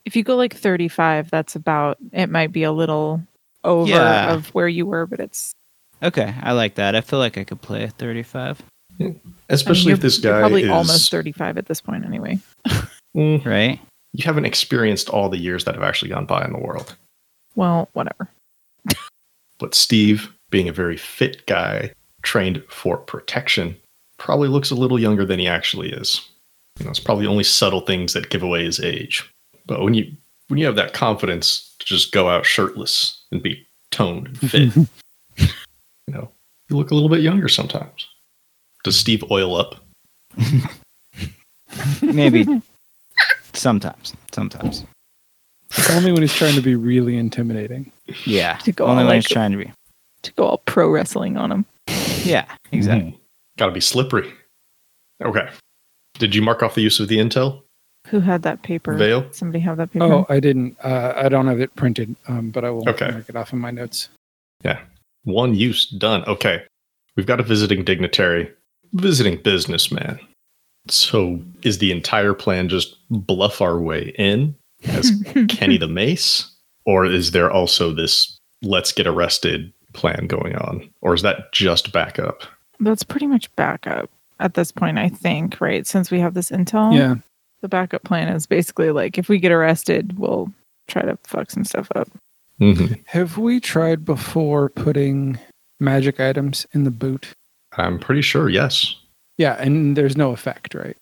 If you go like thirty-five, that's about, it might be a little over yeah. of where you were, but it's... Okay, I like that. I feel like I could play a thirty-five. Yeah. Especially I mean, if this guy you're probably is... probably almost thirty-five at this point anyway. mm. Right? You haven't experienced all the years that have actually gone by in the world. Well, whatever. But Steve, being a very fit guy, trained for protection, probably looks a little younger than he actually is. You know, it's probably only subtle things that give away his age. But when you when you have that confidence to just go out shirtless and be toned and fit, you know, you look a little bit younger sometimes. Does Steve oil up? Maybe. Sometimes. Sometimes. Only when he's trying to be really intimidating. Yeah. To go only when like, he's trying to be. To go all pro wrestling on him. Yeah, exactly. Mm. Gotta be slippery. Okay. Did you mark off the use of the intel? Who had that paper? Vale? Somebody have that paper? Oh, I didn't. Uh, I don't have it printed, um, but I will okay. mark it off in my notes. Yeah. One use done. Okay. We've got a visiting dignitary, visiting businessman. So is the entire plan just bluff our way in as Kenny the Mace? Or is there also this let's get arrested plan going on? Or is that just backup? That's pretty much backup at this point, I think, right? Since we have this intel. Yeah. The backup plan is basically like, if we get arrested, we'll try to fuck some stuff up. Mm-hmm. Have we tried before putting magic items in the boot? I'm pretty sure, yes. Yeah, and there's no effect, right?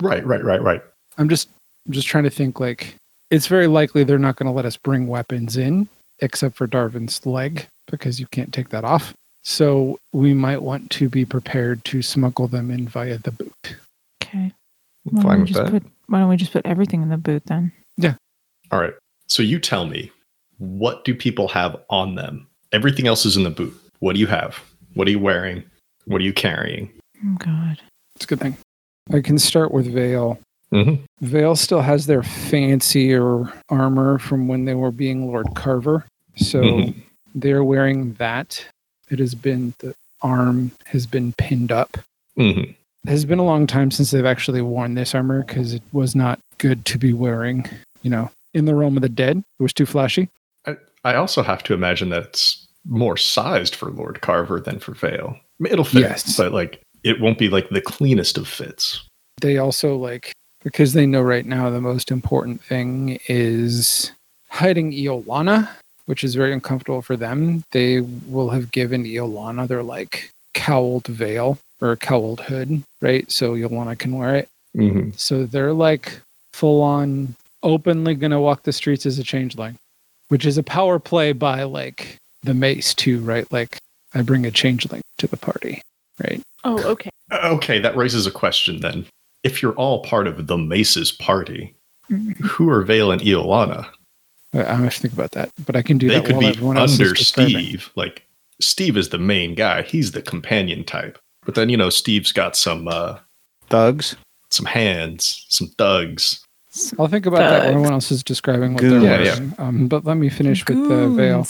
Right, right, right, right. I'm just I'm just trying to think, like, it's very likely they're not going to let us bring weapons in, except for Darvin's leg, because you can't take that off. So we might want to be prepared to smuggle them in via the boot. Okay. I'm fine with that. Put, why don't we just put everything in the boot then? Yeah. All right. So you tell me, what do people have on them? Everything else is in the boot. What do you have? What are you wearing? What are you carrying? Oh, God. It's a good thing. I can start with Vale. Mm-hmm. Vale still has their fancier armor from when they were being Lord Carver. So mm-hmm. they're wearing that. It has been, the arm has been pinned up. Mm-hmm. It has been a long time since they've actually worn this armor because it was not good to be wearing, you know, in the realm of the dead. It was too flashy. I, I also have to imagine that it's more sized for Lord Carver than for Vale. I mean, it'll fit, yes. but like it won't be like the cleanest of fits. They also like, because they know right now the most important thing is hiding Iolana, which is very uncomfortable for them. They will have given Iolana their like cowled veil. Or a cowled hood, right? So Iolana can wear it. Mm-hmm. So they're like full on openly going to walk the streets as a changeling, which is a power play by like the Mace too, right? Like I bring a changeling to the party, right? Oh, okay. Okay, that raises a question then. If you're all part of the Mace's party, mm-hmm. who are Vale and Iolana? I have to think about that, but I can do they that. They could while be under Steve. Like Steve is the main guy. He's the companion type. But then, you know, Steve's got some... Uh, thugs? Some hands. Some thugs. Some I'll think about thugs. That when everyone else is describing what Goons. They're wearing. Yeah, yeah. Um, but let me finish Goons. With the Veil.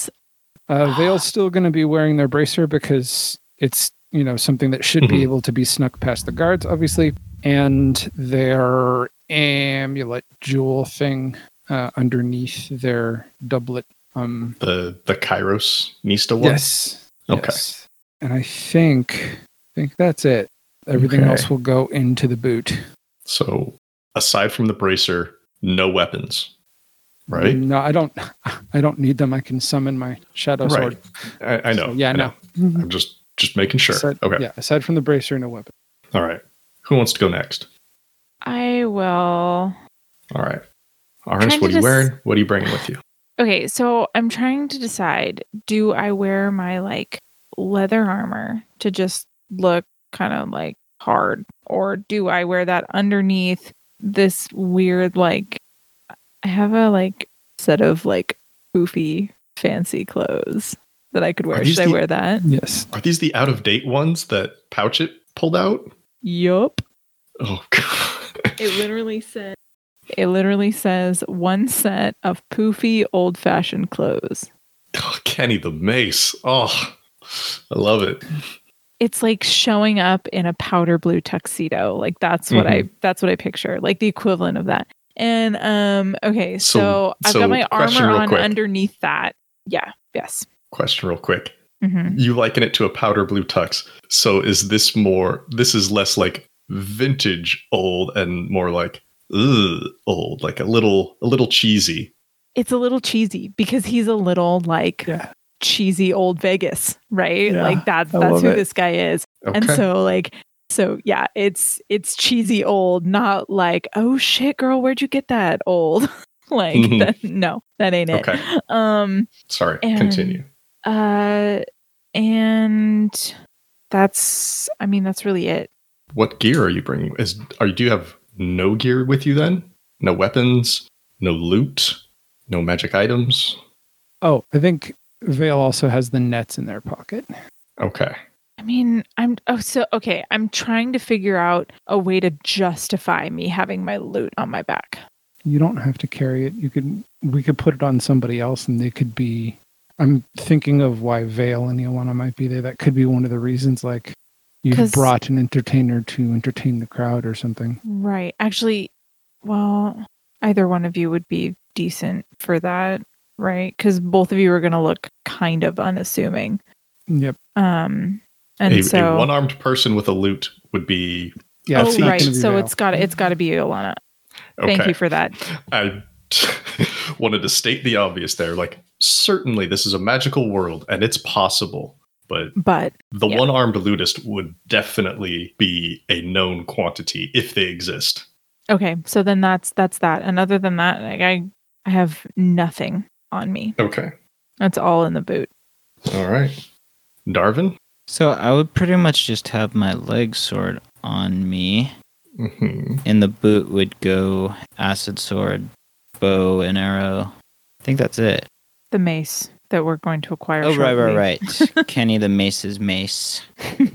Uh, Veil's still going to be wearing their bracer because it's, you know, something that should mm-hmm. be able to be snuck past the guards, obviously. And their amulet jewel thing uh, underneath their doublet. Um, the the Kairos Nista one? Yes. Okay. Yes. And I think... I think that's it. Everything okay. else will go into the boot. So, aside from the bracer, no weapons, right? No, I don't. I don't need them. I can summon my shadow right. sword. I, I know. So, yeah, I know. No. I'm just just making sure. Aside, okay. Yeah. Aside from the bracer, no weapon. All right. Who wants to go next? I will. All right. Aranus, what are you just... wearing? What are you bringing with you? Okay, so I'm trying to decide. Do I wear my like leather armor to just look kind of like hard, or do I wear that underneath this weird like I have a like set of like poofy fancy clothes that I could wear? Should I the, wear that? Yes. Are these the out of date ones that Pouchet pulled out? Yup. Oh God. It literally said It literally says one set of poofy old-fashioned clothes. Oh, Kenny the Mace. Oh, I love it. It's like showing up in a powder blue tuxedo. Like that's mm-hmm. what I that's what I picture. Like the equivalent of that. And um okay, so, so I've so got my armor on quick. underneath that. Yeah, yes. Question real quick. Mm-hmm. You liken it to a powder blue tux. So is this more this is less like vintage old and more like ugh, old, like a little a little cheesy. It's a little cheesy because he's a little like yeah. cheesy old Vegas, right? Yeah, like that's that's who it. this guy is. Okay. And so like so yeah, it's it's cheesy old, not like, oh shit girl, where'd you get that old? Like mm-hmm. that, no, that ain't it. Okay. Um sorry, and, continue. Uh and that's I mean that's really it. What gear are you bringing? Is are do you have no gear with you then? No weapons, no loot, no magic items? Oh, I think Vale also has the nets in their pocket. Okay. I mean, I'm oh so okay, I'm trying to figure out a way to justify me having my loot on my back. You don't have to carry it. You could we could put it on somebody else and they could be I'm thinking of why Vale and Iolana might be there. That could be one of the reasons, like you brought an entertainer to entertain the crowd or something. Right. Actually, well, either one of you would be decent for that, right? Because both of you are going to look kind of unassuming. Yep. Um, and a, so a one-armed person with a lute would be. Yeah. Oh, right. So Vale. it's got it's got to be Iolana. Okay. Thank you for that. I wanted to state the obvious there. Like, certainly, this is a magical world, and it's possible. But, but the yeah. one-armed eludist would definitely be a known quantity if they exist. Okay, so then that's that's that. And other than that, like, I I have nothing on me. Okay. That's all in the boot. All right. Darvin? So I would pretty much just have my leg sword on me. Mm-hmm. And the boot would go acid sword, bow, and arrow. I think that's it. The mace. That we're going to acquire. Oh, shortly. right, right, right. Kenny the Mace's mace.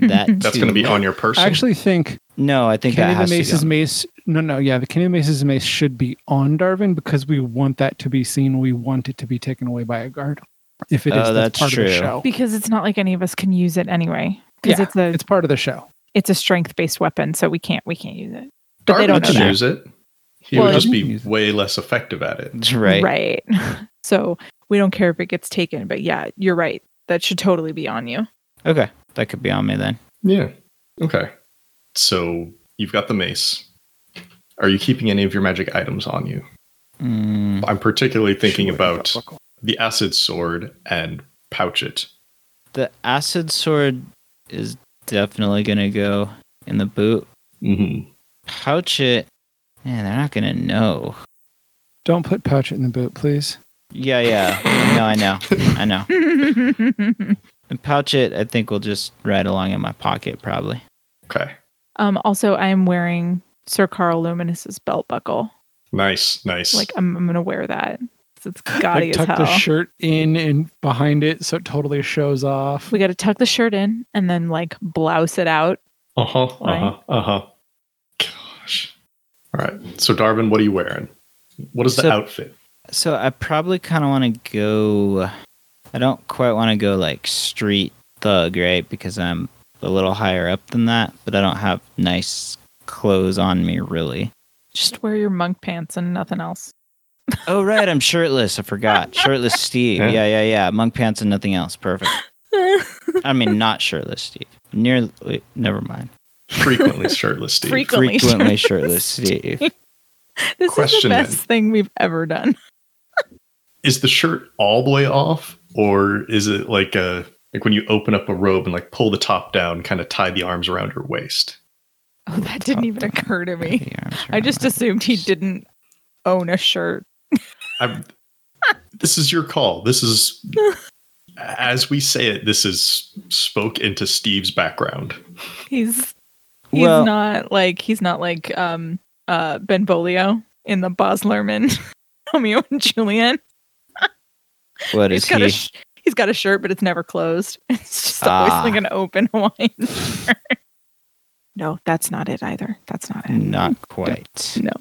That That's going to be on your person? I actually think... No, I think Kenny that has the Mace's to go. mace... No, no, yeah. The Kenny the Mace's mace should be on Darvin because we want that to be seen. We want it to be taken away by a guard. If it is, oh, that's, that's part true. of the show. Because it's not like any of us can use it anyway. Yeah, it's, a, it's part of the show. It's a strength-based weapon, so we can't we can't use it. But Darvin they don't can use it. He well, would just be way less effective at it. That's right. Right. So... We don't care if it gets taken, but yeah, you're right. That should totally be on you. Okay. That could be on me then. Yeah. Okay. So you've got the mace. Are you keeping any of your magic items on you? Mm. I'm particularly thinking Should about the acid sword and Pouchet. The acid sword is definitely going to go in the boot. Mm-hmm. Pouchet, man, they're not going to know. Don't put Pouchet in the boot, please. Yeah, yeah. No, I know. I know. And Pouchet, I think, will just ride along in my pocket, probably. Okay. Um. Also, I am wearing Sir Carl Luminous's belt buckle. Nice, nice. Like, I'm, I'm going to wear that. It's gaudy as hell. Tuck the shirt in and behind it so it totally shows off. We got to tuck the shirt in and then, like, blouse it out. Uh-huh, like. uh-huh, uh-huh. Gosh. All right. So, Darvin, what are you wearing? What is the so, outfit? So I probably kind of want to go, I don't quite want to go like street thug, right? Because I'm a little higher up than that, but I don't have nice clothes on me really. Just wear your monk pants and nothing else. Oh, right. I'm shirtless. I forgot. Shirtless Steve. Yeah, yeah, yeah. yeah. Monk pants and nothing else. Perfect. I mean, not shirtless Steve. Nearly, wait, never mind. Frequently shirtless Steve. Frequently, Frequently shirtless Steve. Steve. This Question is the best then. thing we've ever done. Is the shirt all the way off, or is it like a like when you open up a robe and like pull the top down, kind of tie the arms around your waist? Oh, that didn't even occur to me. I just assumed he didn't own a shirt. I'm, this is your call. This is, as we say it, this is spoke into Steve's background. He's he's well, not like he's not like um uh Benvolio in the Baz Luhrmann Romeo and Juliet. What he's is got he? A sh- he's got a shirt, but it's never closed. It's just always ah. like an open Hawaiian shirt. No, that's not it either. That's not it. Not quite. No.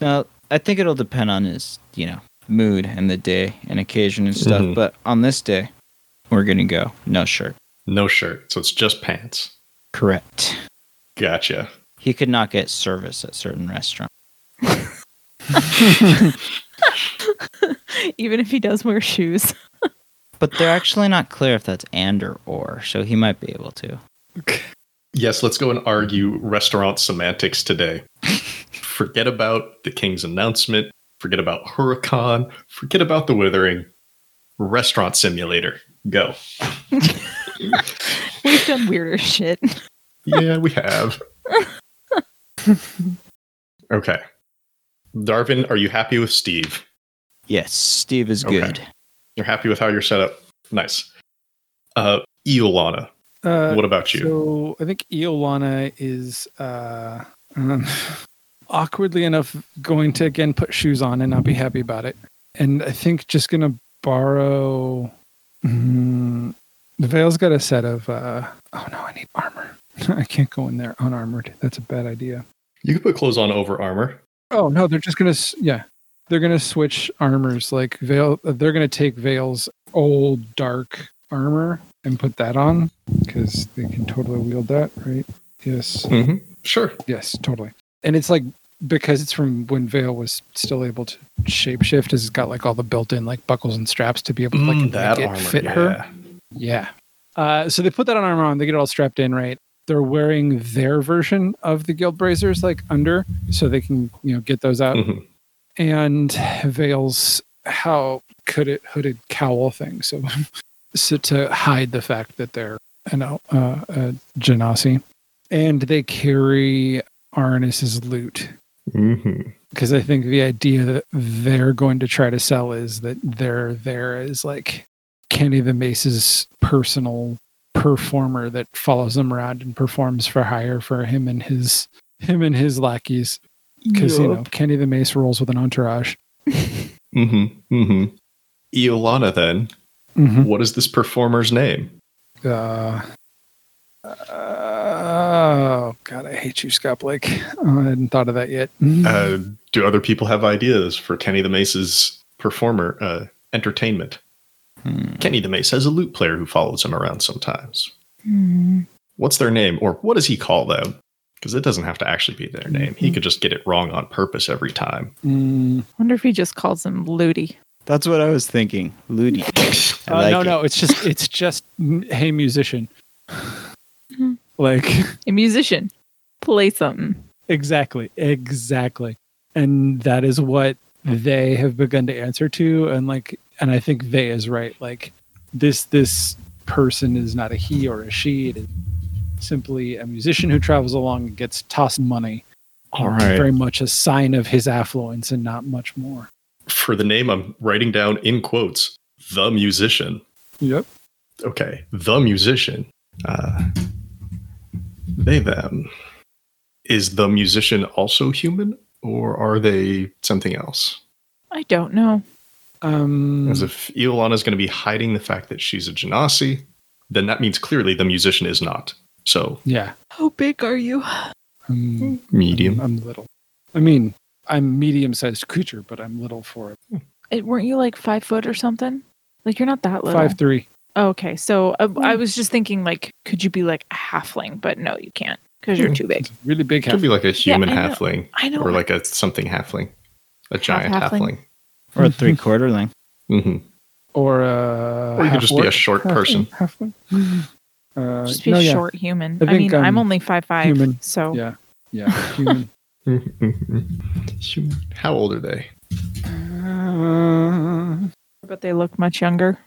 No, I think it'll depend on his, you know, mood and the day and occasion and stuff. Mm-hmm. But on this day, we're going to go no shirt. No shirt. So it's just pants. Correct. Gotcha. He could not get service at certain restaurants. Even if he does wear shoes. But they're actually not clear if that's and or or, so he might be able to. Yes, let's go and argue restaurant semantics today. Forget about the king's announcement. Forget about Huracan. Forget about the withering. Restaurant simulator. Go. We've done weirder shit. Yeah, we have. Okay. Darvin, are you happy with Steve? Yes, Steve is okay. Good. You're happy with how you're set up? Nice. Uh, Iolana, uh, what about you? So I think Iolana is uh, um, awkwardly enough going to, again, put shoes on and not be happy about it. And I think just going to borrow... Mm, the Veil's got a set of... Uh, oh, no, I need armor. I can't go in there unarmored. That's a bad idea. You can put clothes on over armor. Oh, no, they're just going to... Yeah. They're going to switch armors. Like Veil, they're going to take Veil's old dark armor and put that on because they can totally wield that, right? Yes. Mm-hmm. Sure. Yes, totally. And it's like, because it's from when Veil was still able to shapeshift, is it's got like all the built-in like buckles and straps to be able to like mm, that make it armor, fit yeah. her. Yeah. Uh, so they put that on armor on. They get it all strapped in, right? They're wearing their version of the guild bracers like under, so they can, you know, get those out. Mm-hmm. And Veil's how could it hooded cowl thing, so, so to hide the fact that they're an uh, a Genasi, and they carry Aranus's loot because mm-hmm. I think the idea that they're going to try to sell is that they're there as like Kenny the Mace's personal performer that follows him around and performs for hire for him and his him and his lackeys. Because, yep. You know, Kenny the Mace rolls with an entourage. Mm-hmm. Mm-hmm. Iolana, then. Mm-hmm. What is this performer's name? Uh, uh, oh, God, I hate you, Scott Blake. Oh, I hadn't thought of that yet. Uh, do other people have ideas for Kenny the Mace's performer uh, entertainment? Hmm. Kenny the Mace has a lute player who follows him around sometimes. Hmm. What's their name? Or what does he call them? Because it doesn't have to actually be their name. He could just get it wrong on purpose every time. Mm. I wonder if he just calls him Ludi. That's what I was thinking. Ludi. Oh, like no, it. no. It's just, it's just, hey, musician. Mm-hmm. Like. A musician. Play something. Exactly. Exactly. And that is what they have begun to answer to. And like, and I think they is right. Like this, this person is not a he or a she. It is simply a musician who travels along and gets tossed money. All right. Very much a sign of his affluence and not much more. For the name, I'm writing down in quotes, the musician. Yep. Okay. The musician. Uh, they, them. Is the musician also human or are they something else? I don't know. Um, As if Iolana's going to be hiding the fact that she's a Genasi, then that means clearly the musician is not. So yeah. How big are you? I'm medium. I'm, I'm little. I mean, I'm medium-sized creature, but I'm little for it. it. Weren't you like five foot or something? Like you're not that little. Five three. Oh, okay, so uh, I was just thinking, like, could you be like a halfling? But no, you can't because you're too big. Really big. Halfling. Could be like a human yeah, I halfling, know. I know, or like a something halfling, a giant half halfling. halfling, or a three-quarterling, mm-hmm. or a or you could just orc. be a short halfling. person. Halfling. Mm-hmm. Uh, Just be no, a yeah. short human. I, I mean, I'm, I'm only five foot five, human. So... Yeah, yeah, human. Human. How old are they? Uh, but they look much younger.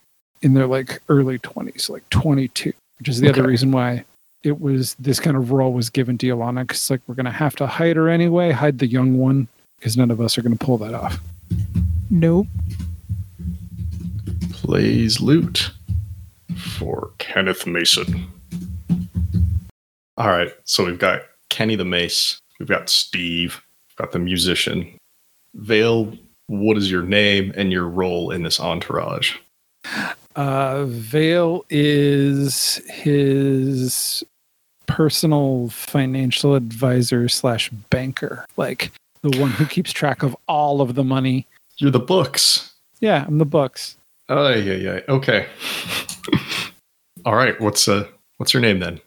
In their, like, early twenties, like twenty-two, which is the okay. other reason why it was, this kind of role was given to Iolana, because, like, we're going to have to hide her anyway, hide the young one, because none of us are going to pull that off. Nope. Plays loot. For Kenneth Mason. All right, so we've got Kenny the Mace. We've got Steve. We've got the musician. Vale, what is your name and your role in this entourage? Uh, Vale is his personal financial advisor slash banker. Like the one who keeps track of all of the money. You're the books. Yeah, I'm the books. Oh, yeah, yeah. Okay. All right. What's uh, what's your name then?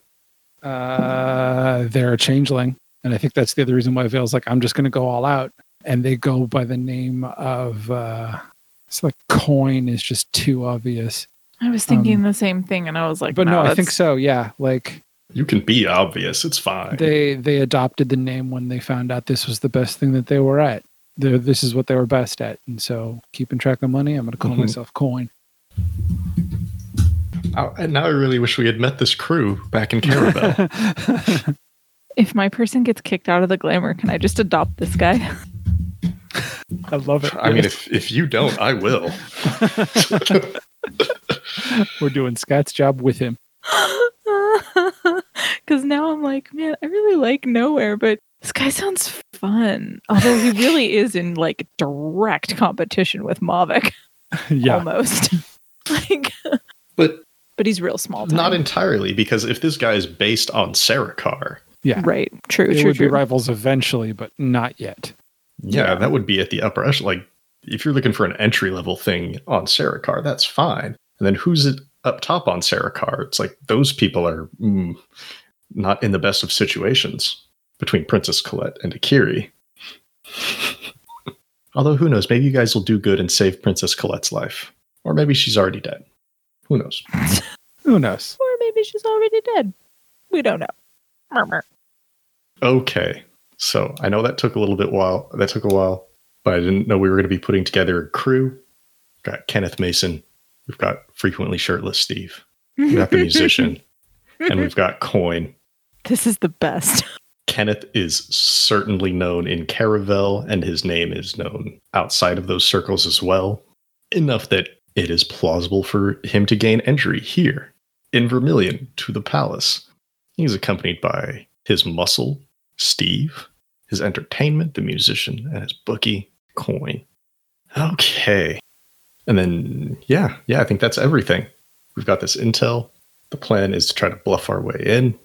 Uh, they're a changeling. And I think that's the other reason why Vale's like, I'm just going to go all out. And they go by the name of, uh, it's like Coin is just too obvious. I was thinking um, the same thing. And I was like, but no, no I think so. Yeah. Like, you can be obvious. It's fine. They, they adopted the name when they found out this was the best thing that they were at. They're, this is what they were best at. And so keeping track of money, I'm going to call mm-hmm. myself Coin. Oh, and now I really wish we had met this crew back in Caravelle. If my person gets kicked out of the glamour, can I just adopt this guy? I love it. I mean, if, if you don't, I will. We're doing Scott's job with him. Because now I'm like, man, I really like Nowhere, but this guy sounds fun. Although he really is in like direct competition with Mavic. Yeah. Almost. Like, but, but he's real small time. Not entirely, because if this guy is based on Sarakar... Yeah. Right. True. It true, would true. be rivals eventually, but not yet. Yeah, yeah, that would be at the upper echelon. Like, if you're looking for an entry level thing on Sarakar, that's fine. And then who's up top on Sarakar? It's like those people are mm, not in the best of situations between Princess Colette and Akiri. Although, who knows? Maybe you guys will do good and save Princess Colette's life, or maybe she's already dead. Who knows? Who knows? Or maybe she's already dead. We don't know. Okay, so I know that took a little bit while. That took a while, but I didn't know we were going to be putting together a crew. We've got Kenneth Mason. We've got Frequently Shirtless Steve. We've got the musician, and we've got Coin. This is the best. Kenneth is certainly known in Caravelle, and his name is known outside of those circles as well. Enough that it is plausible for him to gain entry here in Vermilion to the palace. He's accompanied by his muscle, Steve, his entertainment, the musician, and his bookie, Coin. Okay. And then, yeah, yeah, I think that's everything. We've got this intel. The plan is to try to bluff our way in.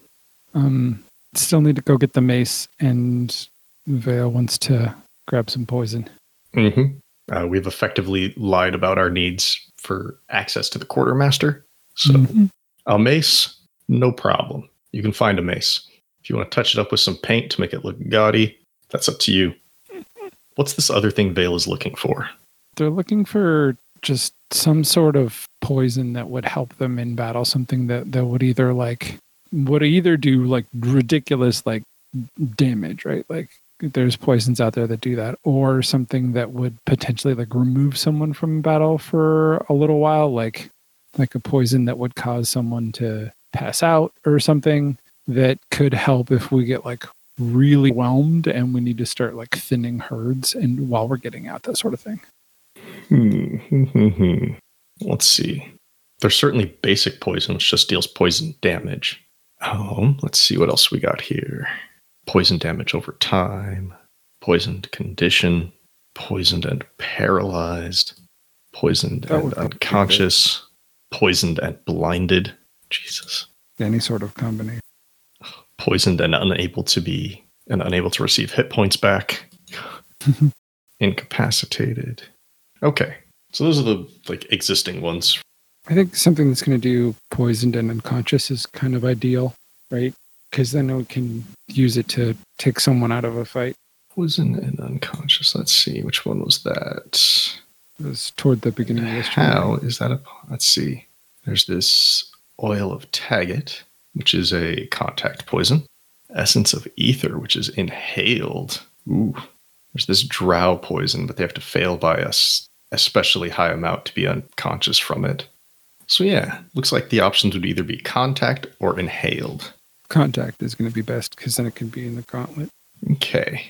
Um, still need to go get the mace, and Vale wants to grab some poison. Mm-hmm. Uh, we've effectively lied about our needs for access to the quartermaster. So mm-hmm. a mace, no problem. You can find a mace. If you want to touch it up with some paint to make it look gaudy, that's up to you. What's this other thing Vale is looking for? They're looking for just some sort of poison that would help them in battle. Something that, that would either like would either do like ridiculous like damage, right? Like there's poisons out there that do that, or something that would potentially like remove someone from battle for a little while, like like a poison that would cause someone to pass out or something that could help if we get like really whelmed and we need to start like thinning herds and while we're getting out, that sort of thing. Hmm, hmm, hmm, hmm. Let's see. There's certainly basic poison, which just deals poison damage. Oh, let's see what else we got here. Poison damage over time, poisoned condition, poisoned and paralyzed, poisoned that and unconscious, poisoned and blinded. Jesus. Any sort of combination. Poisoned and unable to be and unable to receive hit points back. Incapacitated. Okay. So those are the like existing ones. I think something that's going to do poisoned and unconscious is kind of ideal, right? Because then we can use it to take someone out of a fight. Poisoned and unconscious. Let's see. Which one was that? It was toward the beginning of this. How is that a... Let's see. There's this... Oil of Taggett, which is a contact poison. Essence of Ether, which is inhaled. Ooh, there's this drow poison, but they have to fail by a especially high amount to be unconscious from it. So yeah, looks like the options would either be contact or inhaled. Contact is going to be best, because then it can be in the gauntlet. Okay.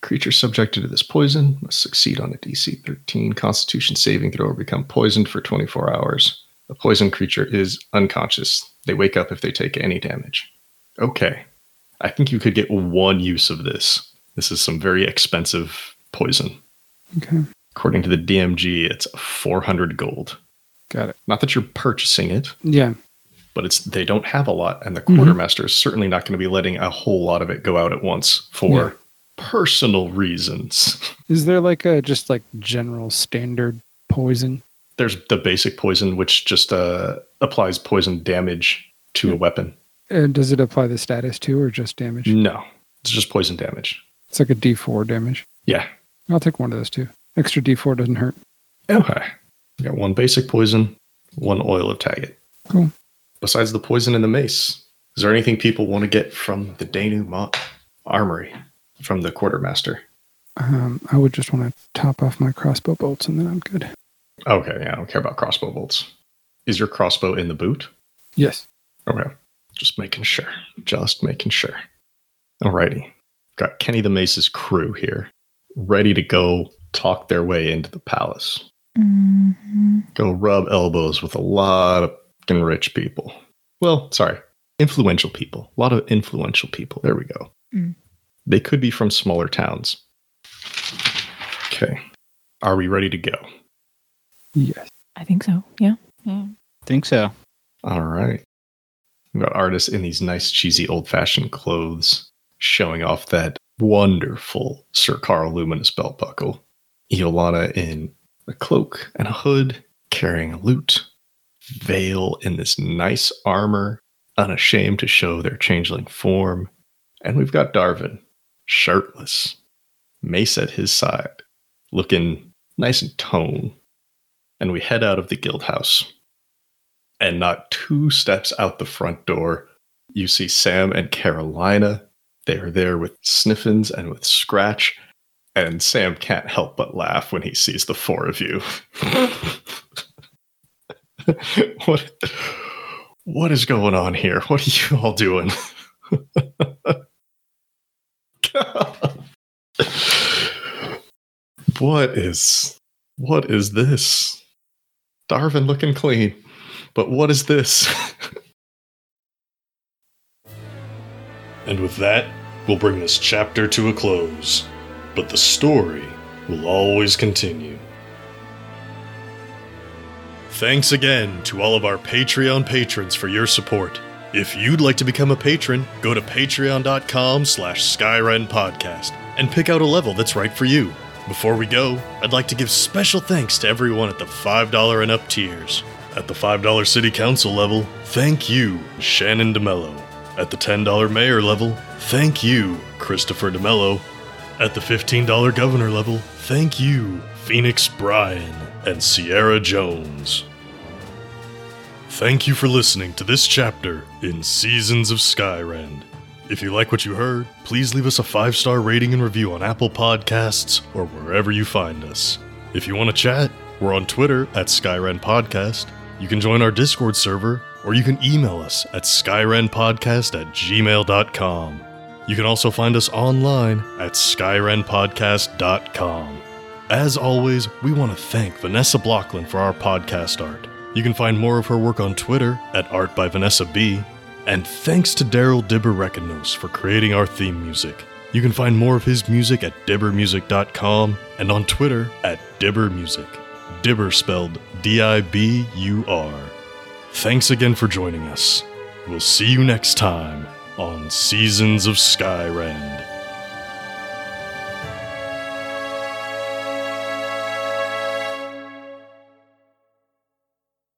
Creature subjected to this poison must succeed on a D C thirteen Constitution saving throw or become poisoned for twenty-four hours. A poison creature is unconscious. They wake up if they take any damage. Okay. I think you could get one use of this. This is some very expensive poison. Okay. According to the D M G, it's four hundred gold. Got it. Not that you're purchasing it. Yeah. But it's they don't have a lot, and the quartermaster mm-hmm. is certainly not going to be letting a whole lot of it go out at once for yeah. personal reasons. Is there like a just like general standard poison? There's the basic poison, which just uh, applies poison damage to yeah. a weapon. And does it apply the status too, or just damage? No, it's just poison damage. It's like a D four damage. Yeah. I'll take one of those two. Extra D four doesn't hurt. Okay. I got one basic poison, one oil of Taggett. Cool. Besides the poison and the mace, is there anything people want to get from the Denouement Armory, from the quartermaster? Um, I would just want to top off my crossbow bolts, and then I'm good. Okay, yeah, I don't care about crossbow bolts. Is your crossbow in the boot? Yes. Okay, just making sure. Just making sure. Alrighty. Got Kenny the Mace's crew here, ready to go talk their way into the palace. Mm-hmm. Go rub elbows with a lot of fucking rich people. Well, sorry, influential people. A lot of influential people. There we go. Mm. They could be from smaller towns. Okay. Are we ready to go? Yes. I think so. Yeah. yeah. Think so. All right. We've got artists in these nice, cheesy, old-fashioned clothes showing off that wonderful Sir Carl Luminous belt buckle. Iolana in a cloak and a hood, carrying a lute. Vale in this nice armor, unashamed to show their changeling form. And we've got Darvin, shirtless, mace at his side, looking nice and toned. And we head out of the guild house. And not two steps out the front door, you see Sam and Carolina. They are there with Sniffins and with Scratch. And Sam can't help but laugh when he sees the four of you. What, what is going on here? What are you all doing? What is... What is this? Darvin looking clean, but what is this? And with that, we'll bring this chapter to a close, but the story will always continue. Thanks again to all of our Patreon patrons for your support. If you'd like to become a patron, go to patreon.com slash Skyrend Podcast and pick out a level that's right for you. Before we go, I'd like to give special thanks to everyone at the five dollars and up tiers. At the five dollars City Council level, thank you, Shannon DeMello. At the ten dollars Mayor level, thank you, Christopher DeMello. At the fifteen dollars Governor level, thank you, Phoenix Bryan and Sierra Jones. Thank you for listening to this chapter in Seasons of Skyrend. If you like what you heard, please leave us a five-star rating and review on Apple Podcasts or wherever you find us. If you want to chat, we're on Twitter at Skyrend Podcast. You can join our Discord server, or you can email us at skyrendpodcast at gmail.com. You can also find us online at skyrendpodcast dot com. As always, we want to thank Vanessa Blockland for our podcast art. You can find more of her work on Twitter at artbyvanessab. And thanks to Daryl Dibber-Rekanos for creating our theme music. You can find more of his music at dibber music dot com and on Twitter at dibbermusic. Dibber spelled D I B U R. Thanks again for joining us. We'll see you next time on Seasons of Skyrend.